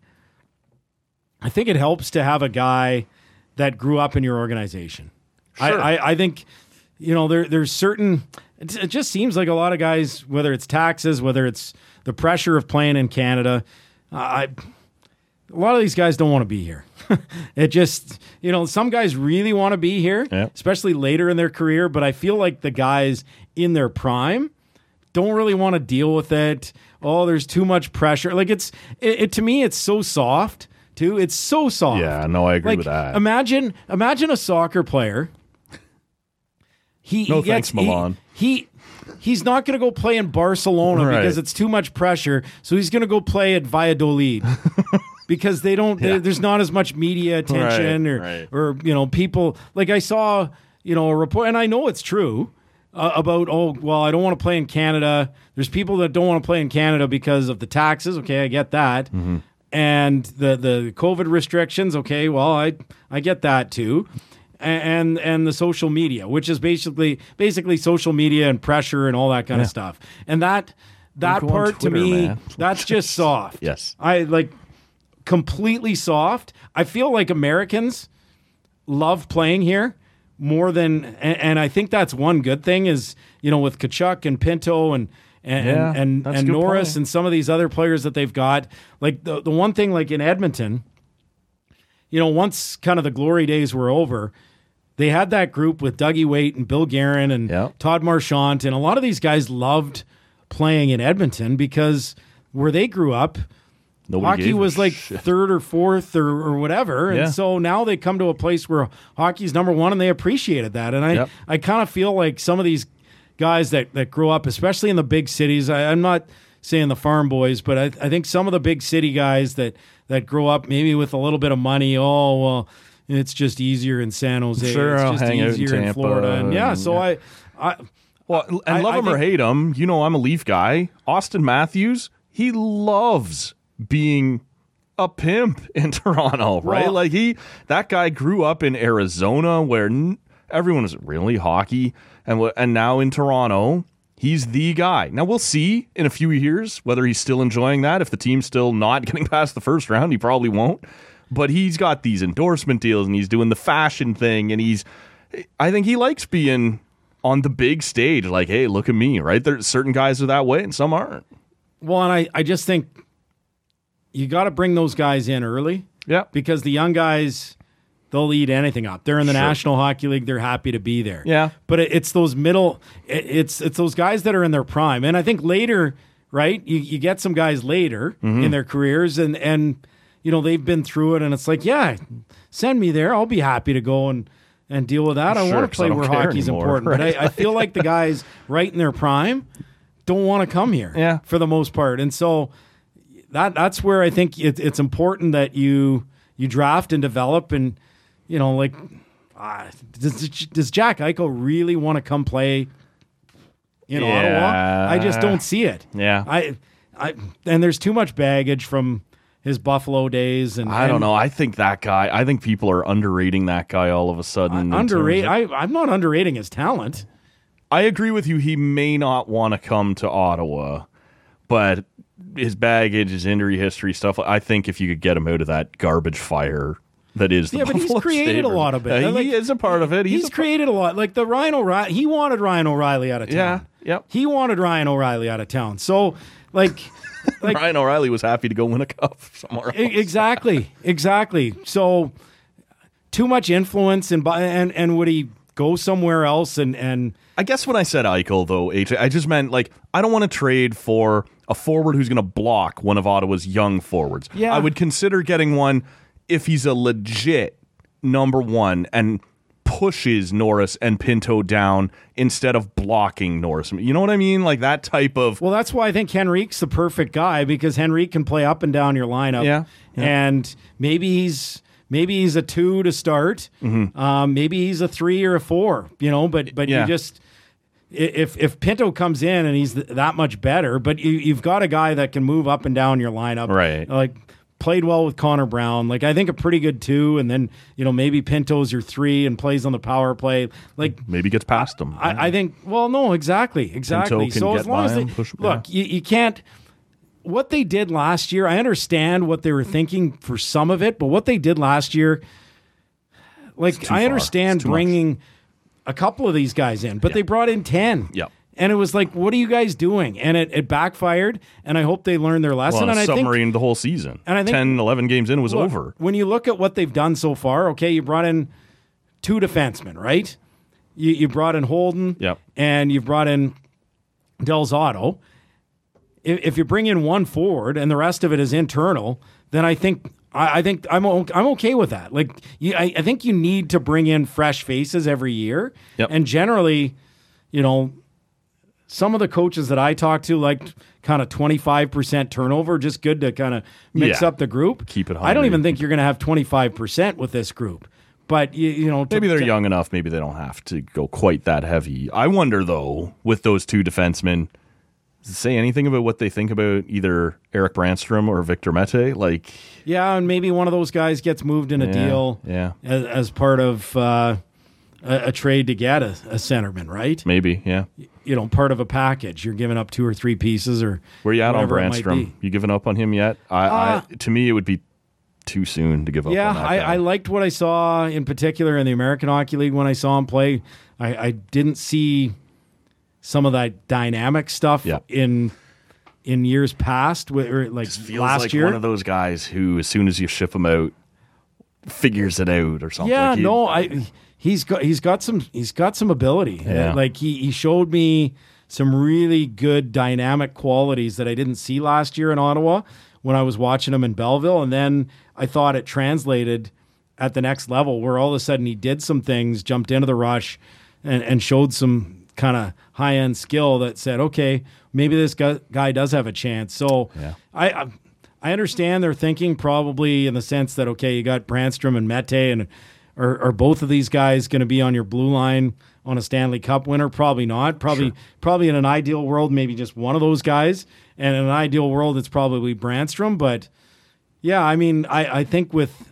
I think it helps to have a guy that grew up in your organization. Sure. I, I, I think, you know, there there's certain, it just seems like a lot of guys, whether it's taxes, whether it's the pressure of playing in Canada, uh, I, a lot of these guys don't want to be here. It just, you know, some guys really want to be here, yeah. especially later in their career, but I feel like the guys in their prime don't really want to deal with it. Oh, there's too much pressure. Like, it's it, it to me, it's so soft too. It's so soft. Yeah, no, I agree like, with that. Imagine, imagine a soccer player. He no he thanks, gets, Milan. He, he he's not going to go play in Barcelona right. because it's too much pressure. So he's going to go play at Valladolid because they don't. Yeah. They, there's not as much media attention right, or right. or you know people. Like, I saw you know a report, and I know it's true. Uh, about, oh, well, I don't want to play in Canada. There's people that don't want to play in Canada because of the taxes. Okay, I get that. Mm-hmm. And the, the COVID restrictions. Okay, well, I I get that too. And, and and the social media, which is basically basically social media and pressure and all that kind yeah. of stuff. And that that part Twitter, to me, man. That's just soft. Yes. I like completely soft. I feel like Americans love playing here. More than, and, and I think that's one good thing is, you know, with Kachuk and Pinto and and yeah, and, and Norris point. And some of these other players that they've got, like the, the one thing, like in Edmonton, you know, once kind of the glory days were over, they had that group with Dougie Waite and Bill Guerin and yep. Todd Marchant, and a lot of these guys loved playing in Edmonton because where they grew up, Nobody hockey was like shit. third or fourth or, or whatever. And yeah. so now they come to a place where hockey's number one, and they appreciated that. And I, yep. I kind of feel like some of these guys that, that grew up, especially in the big cities, I, I'm not saying the farm boys, but I, I think some of the big city guys that, that grow up maybe with a little bit of money, oh, well, it's just easier in San Jose. Sure, it's I'll just hang easier out in, in Florida. And yeah, and so yeah. I, I, well, and love I, him I think, or hate him, you know, I'm a Leaf guy. Austin Matthews, he loves being a pimp in Toronto, right? Well, like he, that guy grew up in Arizona where n- everyone was really hockey, and w- and now in Toronto, he's the guy. Now we'll see in a few years whether he's still enjoying that. If the team's still not getting past the first round, he probably won't. But he's got these endorsement deals, and he's doing the fashion thing, and he's, I think he likes being on the big stage, like, hey, look at me, right? There, certain guys are that way and some aren't. Well, and I, I just think you got to bring those guys in early. Yeah. Because the young guys, they'll eat anything up. They're in the sure. National Hockey League. They're happy to be there. Yeah. But it, it's those middle, it, it's it's those guys that are in their prime. And I think later, right, you, you get some guys later mm-hmm. in their careers and, and, you know, they've been through it and it's like, yeah, send me there. I'll be happy to go and, and deal with that. I sure, want to play where hockey's anymore, important. Right? But I, I feel like the guys right in their prime don't want to come here yeah. for the most part. And so that that's where I think it, it's important that you you draft and develop. And, you know, like, uh, does, does Jack Eichel really want to come play in yeah. Ottawa? I just don't see it. Yeah. I, I And there's too much baggage from his Buffalo days. And I don't and, know. I think that guy, I think people are underrating that guy all of a sudden. I, underrate, of, I, I'm not underrating his talent. I agree with you. He may not want to come to Ottawa, but his baggage, his injury history, stuff. I think if you could get him out of that garbage fire that is the yeah, Buffalo but he's created State, a lot of it. Uh, like, he is a part of it. He's, he's a created part. a lot. Like the Ryan O'Reilly, he wanted Ryan O'Reilly out of town. Yeah, yep. He wanted Ryan O'Reilly out of town. So, like... Like, Ryan O'Reilly was happy to go win a cup somewhere else. Exactly, exactly. So too much influence, and and and would he go somewhere else? And, and I guess when I said Eichel, though, A J, I just meant like I don't want to trade for a forward who's going to block one of Ottawa's young forwards. Yeah. I would consider getting one if he's a legit number one and pushes Norris and Pinto down instead of blocking Norris. You know what I mean? Like that type of... Well, that's why I think Henrique's the perfect guy, because Henrique can play up and down your lineup. Yeah, yeah. And maybe he's maybe he's a two to start. Mm-hmm. Um, maybe he's a three or a four, you know, but but yeah. you just... If if Pinto comes in and he's th- that much better, but you, you've got a guy that can move up and down your lineup. Right. Like... Played well with Connor Brown. Like, I think a pretty good two, and then, you know, maybe Pinto's your three and plays on the power play. Like, maybe gets past them. I, yeah. I think, well, no, exactly. Exactly. Pinto can so, get as long by as they, him, push, look, yeah. you, you can't, what they did last year, I understand what they were thinking for some of it, but what they did last year, like, I understand bringing much. a couple of these guys in, but yeah. they brought in ten. Yep. And it was like, what are you guys doing? And it, it backfired, and I hope they learned their lesson. Well, and I submarined the whole season. And I think ten, eleven games in was look, over. When you look at what they've done so far, okay, you brought in two defensemen, right? You, you brought in Holden, yep. and you brought in Del Zotto. If, if you bring in one forward and the rest of it is internal, then I think I, I think I'm I'm okay with that. Like, you, I, I think you need to bring in fresh faces every year, yep. and generally, you know. Some of the coaches that I talk to like kind of twenty-five percent turnover, just good to kind of mix yeah. up the group. Keep it hungry. I don't even think you're going to have twenty-five percent with this group. But, you, you know... To, maybe they're to, young enough. Maybe they don't have to go quite that heavy. I wonder, though, with those two defensemen, does it say anything about what they think about either Eric Branstrom or Victor Mete? Like, yeah, and maybe one of those guys gets moved in a yeah, deal yeah. As, as part of... Uh, A, a trade to get a, a centerman, right? Maybe, yeah. You, you know, part of a package. You're giving up two or three pieces, or where you at on Branstrom? You giving up on him yet? I, uh, I to me, it would be too soon to give up. Yeah, on that I, I liked what I saw in particular in the American Hockey League when I saw him play. I, I didn't see some of that dynamic stuff yeah. in in years past, or like just feels last like year. One of those guys who, as soon as you ship him out, figures it out or something. Yeah, like no, I. He's got he's got some he's got some ability. Yeah. Like he, he showed me some really good dynamic qualities that I didn't see last year in Ottawa when I was watching him in Belleville, and then I thought it translated at the next level where all of a sudden he did some things, jumped into the rush, and, and showed some kind of high end skill that said, okay, maybe this guy does have a chance. So yeah. I. I I understand they're thinking probably in the sense that okay, you got Branstrom and Mete and. Are, are both of these guys going to be on your blue line on a Stanley Cup winner? Probably not. Probably sure. probably in an ideal world, maybe just one of those guys. And in an ideal world, it's probably Branstrom. But, yeah, I mean, I, I think with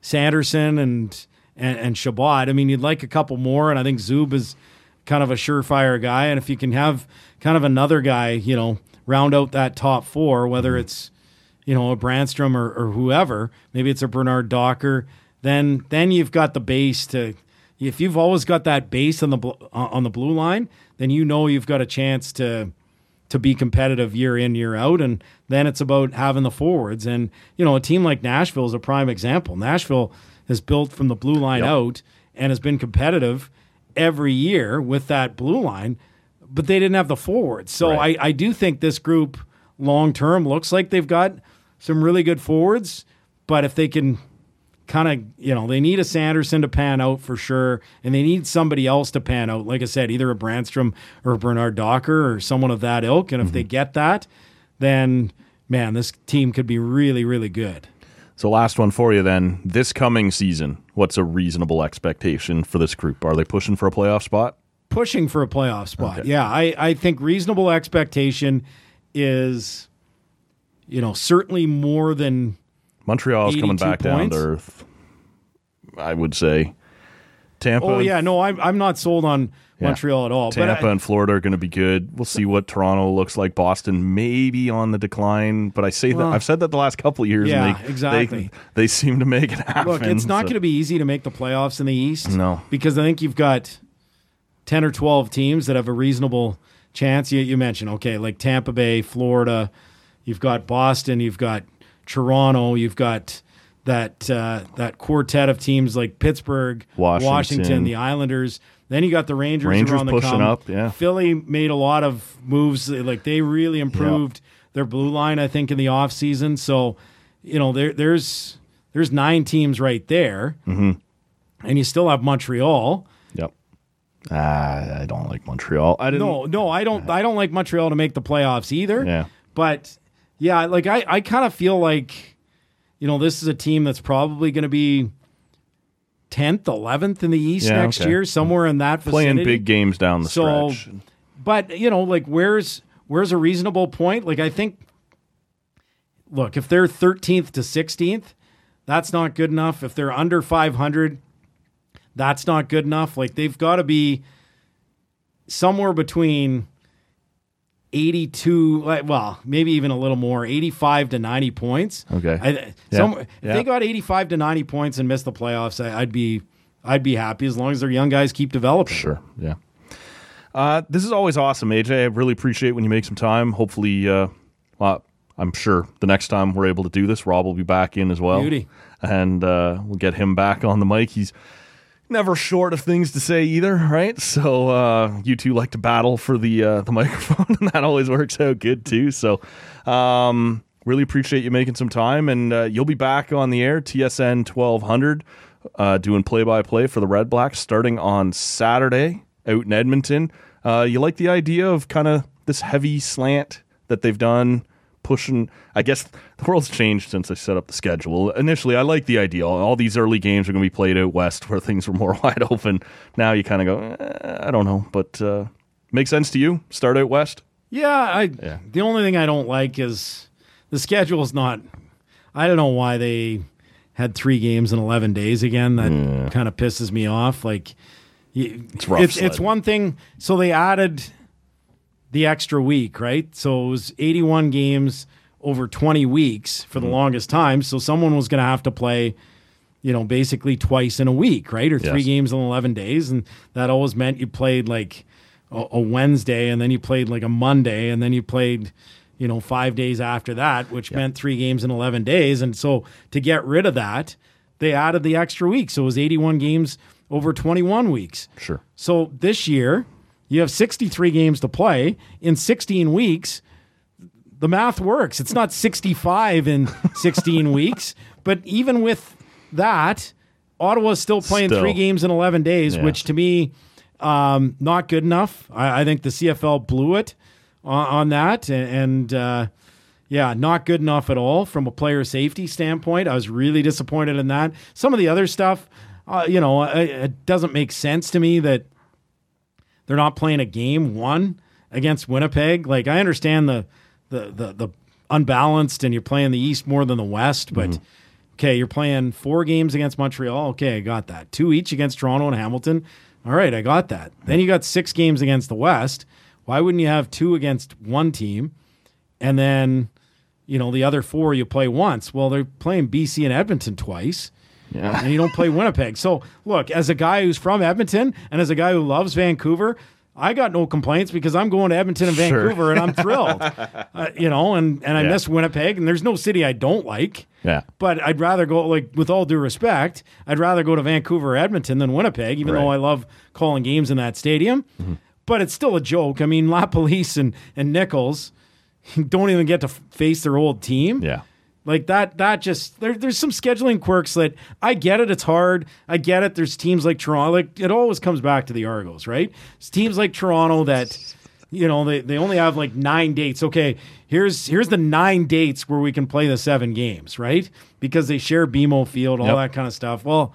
Sanderson and, and and Shabbat, I mean, you'd like a couple more. And I think Zub is kind of a surefire guy. And if you can have kind of another guy, you know, round out that top four, whether it's, you know, a Branstrom or, or whoever, maybe it's a Bernard Docker, Then, then you've got the base to if you've always got that base on the bl- on the blue line, then you know you've got a chance to to be competitive year in, year out. And then it's about having the forwards. And, you know, a team like Nashville is a prime example. Nashville is built from the blue line yep. out and has been competitive every year with that blue line, but they didn't have the forwards. So right. I, I do think this group long-term looks like they've got some really good forwards, but if they can kind of, you know, they need a Sanderson to pan out for sure, and they need somebody else to pan out. Like I said, either a Brandstrom or a Bernard Docker or someone of that ilk. And mm-hmm. if they get that, then, man, this team could be really, really good. So last one for you then. This coming season, what's a reasonable expectation for this group? Are they pushing for a playoff spot? Pushing for a playoff spot, okay. yeah. I, I think reasonable expectation is, you know, certainly more than Montreal's coming back points. Down to earth, I would say. Tampa. Oh, yeah. No, I'm, I'm not sold on yeah. Montreal at all. Tampa but I, and Florida are going to be good. We'll see what Toronto looks like. Boston maybe on the decline, but I say well, that I've said that the last couple of years. Yeah, and they, exactly. They, they seem to make it happen. Look, it's not so. going to be easy to make the playoffs in the East. No. Because I think you've got ten or twelve teams that have a reasonable chance. You, you mentioned, okay, like Tampa Bay, Florida. You've got Boston. You've got Toronto. You've got that uh, that quartet of teams like Pittsburgh, Washington. Washington, the Islanders. Then you got the Rangers, Rangers around the pushing come. Up. Yeah, Philly made a lot of moves. Like they really improved yeah. their blue line, I think, in the offseason. So, you know, there there's there's nine teams right there, mm-hmm. and you still have Montreal. Yep. Uh, I don't like Montreal. I didn't. No, no, I don't. I don't like Montreal to make the playoffs either. Yeah, but. Yeah, like I, I kind of feel like, you know, this is a team that's probably going to be tenth, eleventh in the East yeah, next okay. year, somewhere in that vicinity. Playing big games down the so, stretch. But, you know, like where's where's a reasonable point? Like I think, look, if they're thirteenth to sixteenth, that's not good enough. If they're under five hundred, that's not good enough. Like they've got to be somewhere between eighty-two, well, maybe even a little more, eighty-five to ninety points. Okay. I, yeah. some, if yeah. they got eighty-five to ninety points and missed the playoffs, I, I'd be I'd be happy as long as their young guys keep developing. Sure, yeah. Uh, this is always awesome, A J. I really appreciate when you make some time. Hopefully, uh, well, I'm sure the next time we're able to do this, Rob will be back in as well. Beauty. And uh, we'll get him back on the mic. He's never short of things to say either, right? So uh, you two like to battle for the uh, the microphone, and that always works out good too. So um, really appreciate you making some time, and uh, you'll be back on the air, T S N twelve hundred, uh, doing play-by-play for the Red Blacks starting on Saturday out in Edmonton. Uh, you like the idea of kind of this heavy slant that they've done? Pushing, I guess the world's changed since I set up the schedule. Initially, I liked the idea. All these early games are going to be played out west where things were more wide open. Now you kind of go, eh, I don't know, but uh, makes sense to you? Start out west? Yeah, I. Yeah. The only thing I don't like is the schedule's not, I don't know why they had three games in eleven days again. That yeah. kind of pisses me off. Like, it's rough. It's, it's one thing, so they added the extra week, right? So it was eighty-one games over twenty weeks for the mm-hmm. longest time. So someone was going to have to play, you know, basically twice in a week, right? Or three yes. games in eleven days. And that always meant you played like a, a Wednesday, and then you played like a Monday, and then you played, you know, five days after that, which yeah. meant three games in eleven days. And so to get rid of that, they added the extra week. So it was eighty-one games over twenty-one weeks. Sure. So this year, you have sixty-three games to play in sixteen weeks. The math works. It's not sixty-five in sixteen weeks, but even with that, Ottawaa's still playing still. three games in eleven days, yeah. which to me, um, not good enough. I, I think the C F L blew it on, on that, and, and uh, yeah, not good enough at all from a player safety standpoint. I was really disappointed in that. Some of the other stuff, uh, you know, it, it doesn't make sense to me that they're not playing a game one against Winnipeg. Like, I understand the the the, the unbalanced, and you're playing the East more than the West, but mm-hmm. okay, you're playing four games against Montreal. Okay, I got that. Two each against Toronto and Hamilton. All right, I got that. Then you got six games against the West. Why wouldn't you have two against one team? And then, you know, the other four you play once. Well, they're playing B C and Edmonton twice. yeah. and you don't play Winnipeg. So, look, as a guy who's from Edmonton and as a guy who loves Vancouver, I got no complaints because I'm going to Edmonton and Vancouver sure. and I'm thrilled. uh, you know, and, and I yeah. miss Winnipeg, and there's no city I don't like. Yeah. But I'd rather go, like, with all due respect, I'd rather go to Vancouver or Edmonton than Winnipeg, even right. though I love calling games in that stadium. Mm-hmm. But it's still a joke. I mean, LaPolice and, and Nichols don't even get to f- face their old team. Yeah. Like, that that just, there, there's some scheduling quirks that, I get it, it's hard. I get it, there's teams like Toronto. Like, it always comes back to the Argos, right? It's teams like Toronto that, you know, they, they only have, like, nine dates. Okay, here's here's the nine dates where we can play the seven games, right? Because they share B M O Field, all yep. that kind of stuff. Well,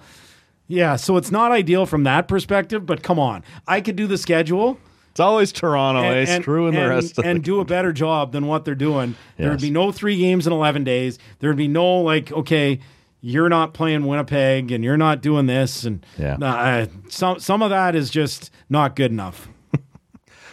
yeah, so it's not ideal from that perspective, but come on. I could do the schedule. It's always Toronto, and, eh? And, screwing and, the rest of it. And the do country. A better job than what they're doing. Yes. There would be no three games in eleven days. There would be no, like, okay, you're not playing Winnipeg and you're not doing this. And yeah. uh, some some of that is just not good enough.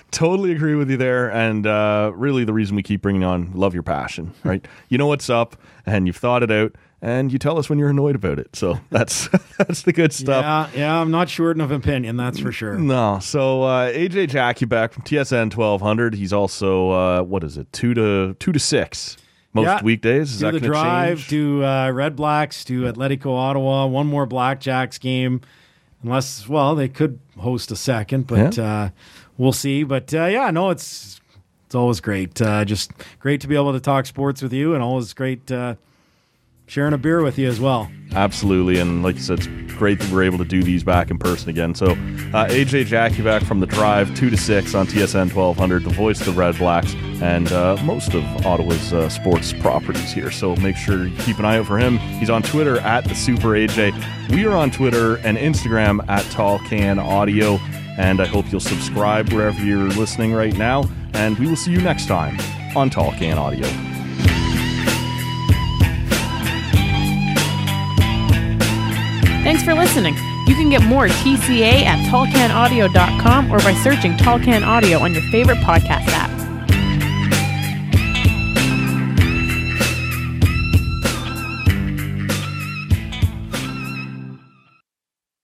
Totally agree with you there. And uh, really the reason we keep bringing on, love your passion, right? You know what's up and you've thought it out. And you tell us when you're annoyed about it. So that's that's the good stuff. Yeah, yeah, I'm not short of opinion, that's for sure. No. So uh, A J Jakubek from T S N twelve hundred. He's also uh, what is it, two to two to six most yeah. weekdays. Is do that the drive change? To uh, Red Blacks to Atletico Ottawa. One more Black Jacks game, unless well they could host a second, but yeah. uh, we'll see. But uh, yeah, no, it's it's always great. Uh, just great to be able to talk sports with you, and always great. Uh, Sharing a beer with you as well. Absolutely, and like you said, it's great that we're able to do these back in person again. So, uh, A J Jakubek from The Drive, two to six on T S N twelve hundred, the voice of the Red Blacks, and uh, most of Ottawa's uh, sports properties here. So make sure you keep an eye out for him. He's on Twitter at the Super A J. We are on Twitter and Instagram at Tall Can Audio, and I hope you'll subscribe wherever you're listening right now. And we will see you next time on Tall Can Audio. Thanks for listening. You can get more T C A at tall can audio dot com or by searching Tall Can Audio on your favorite podcast app.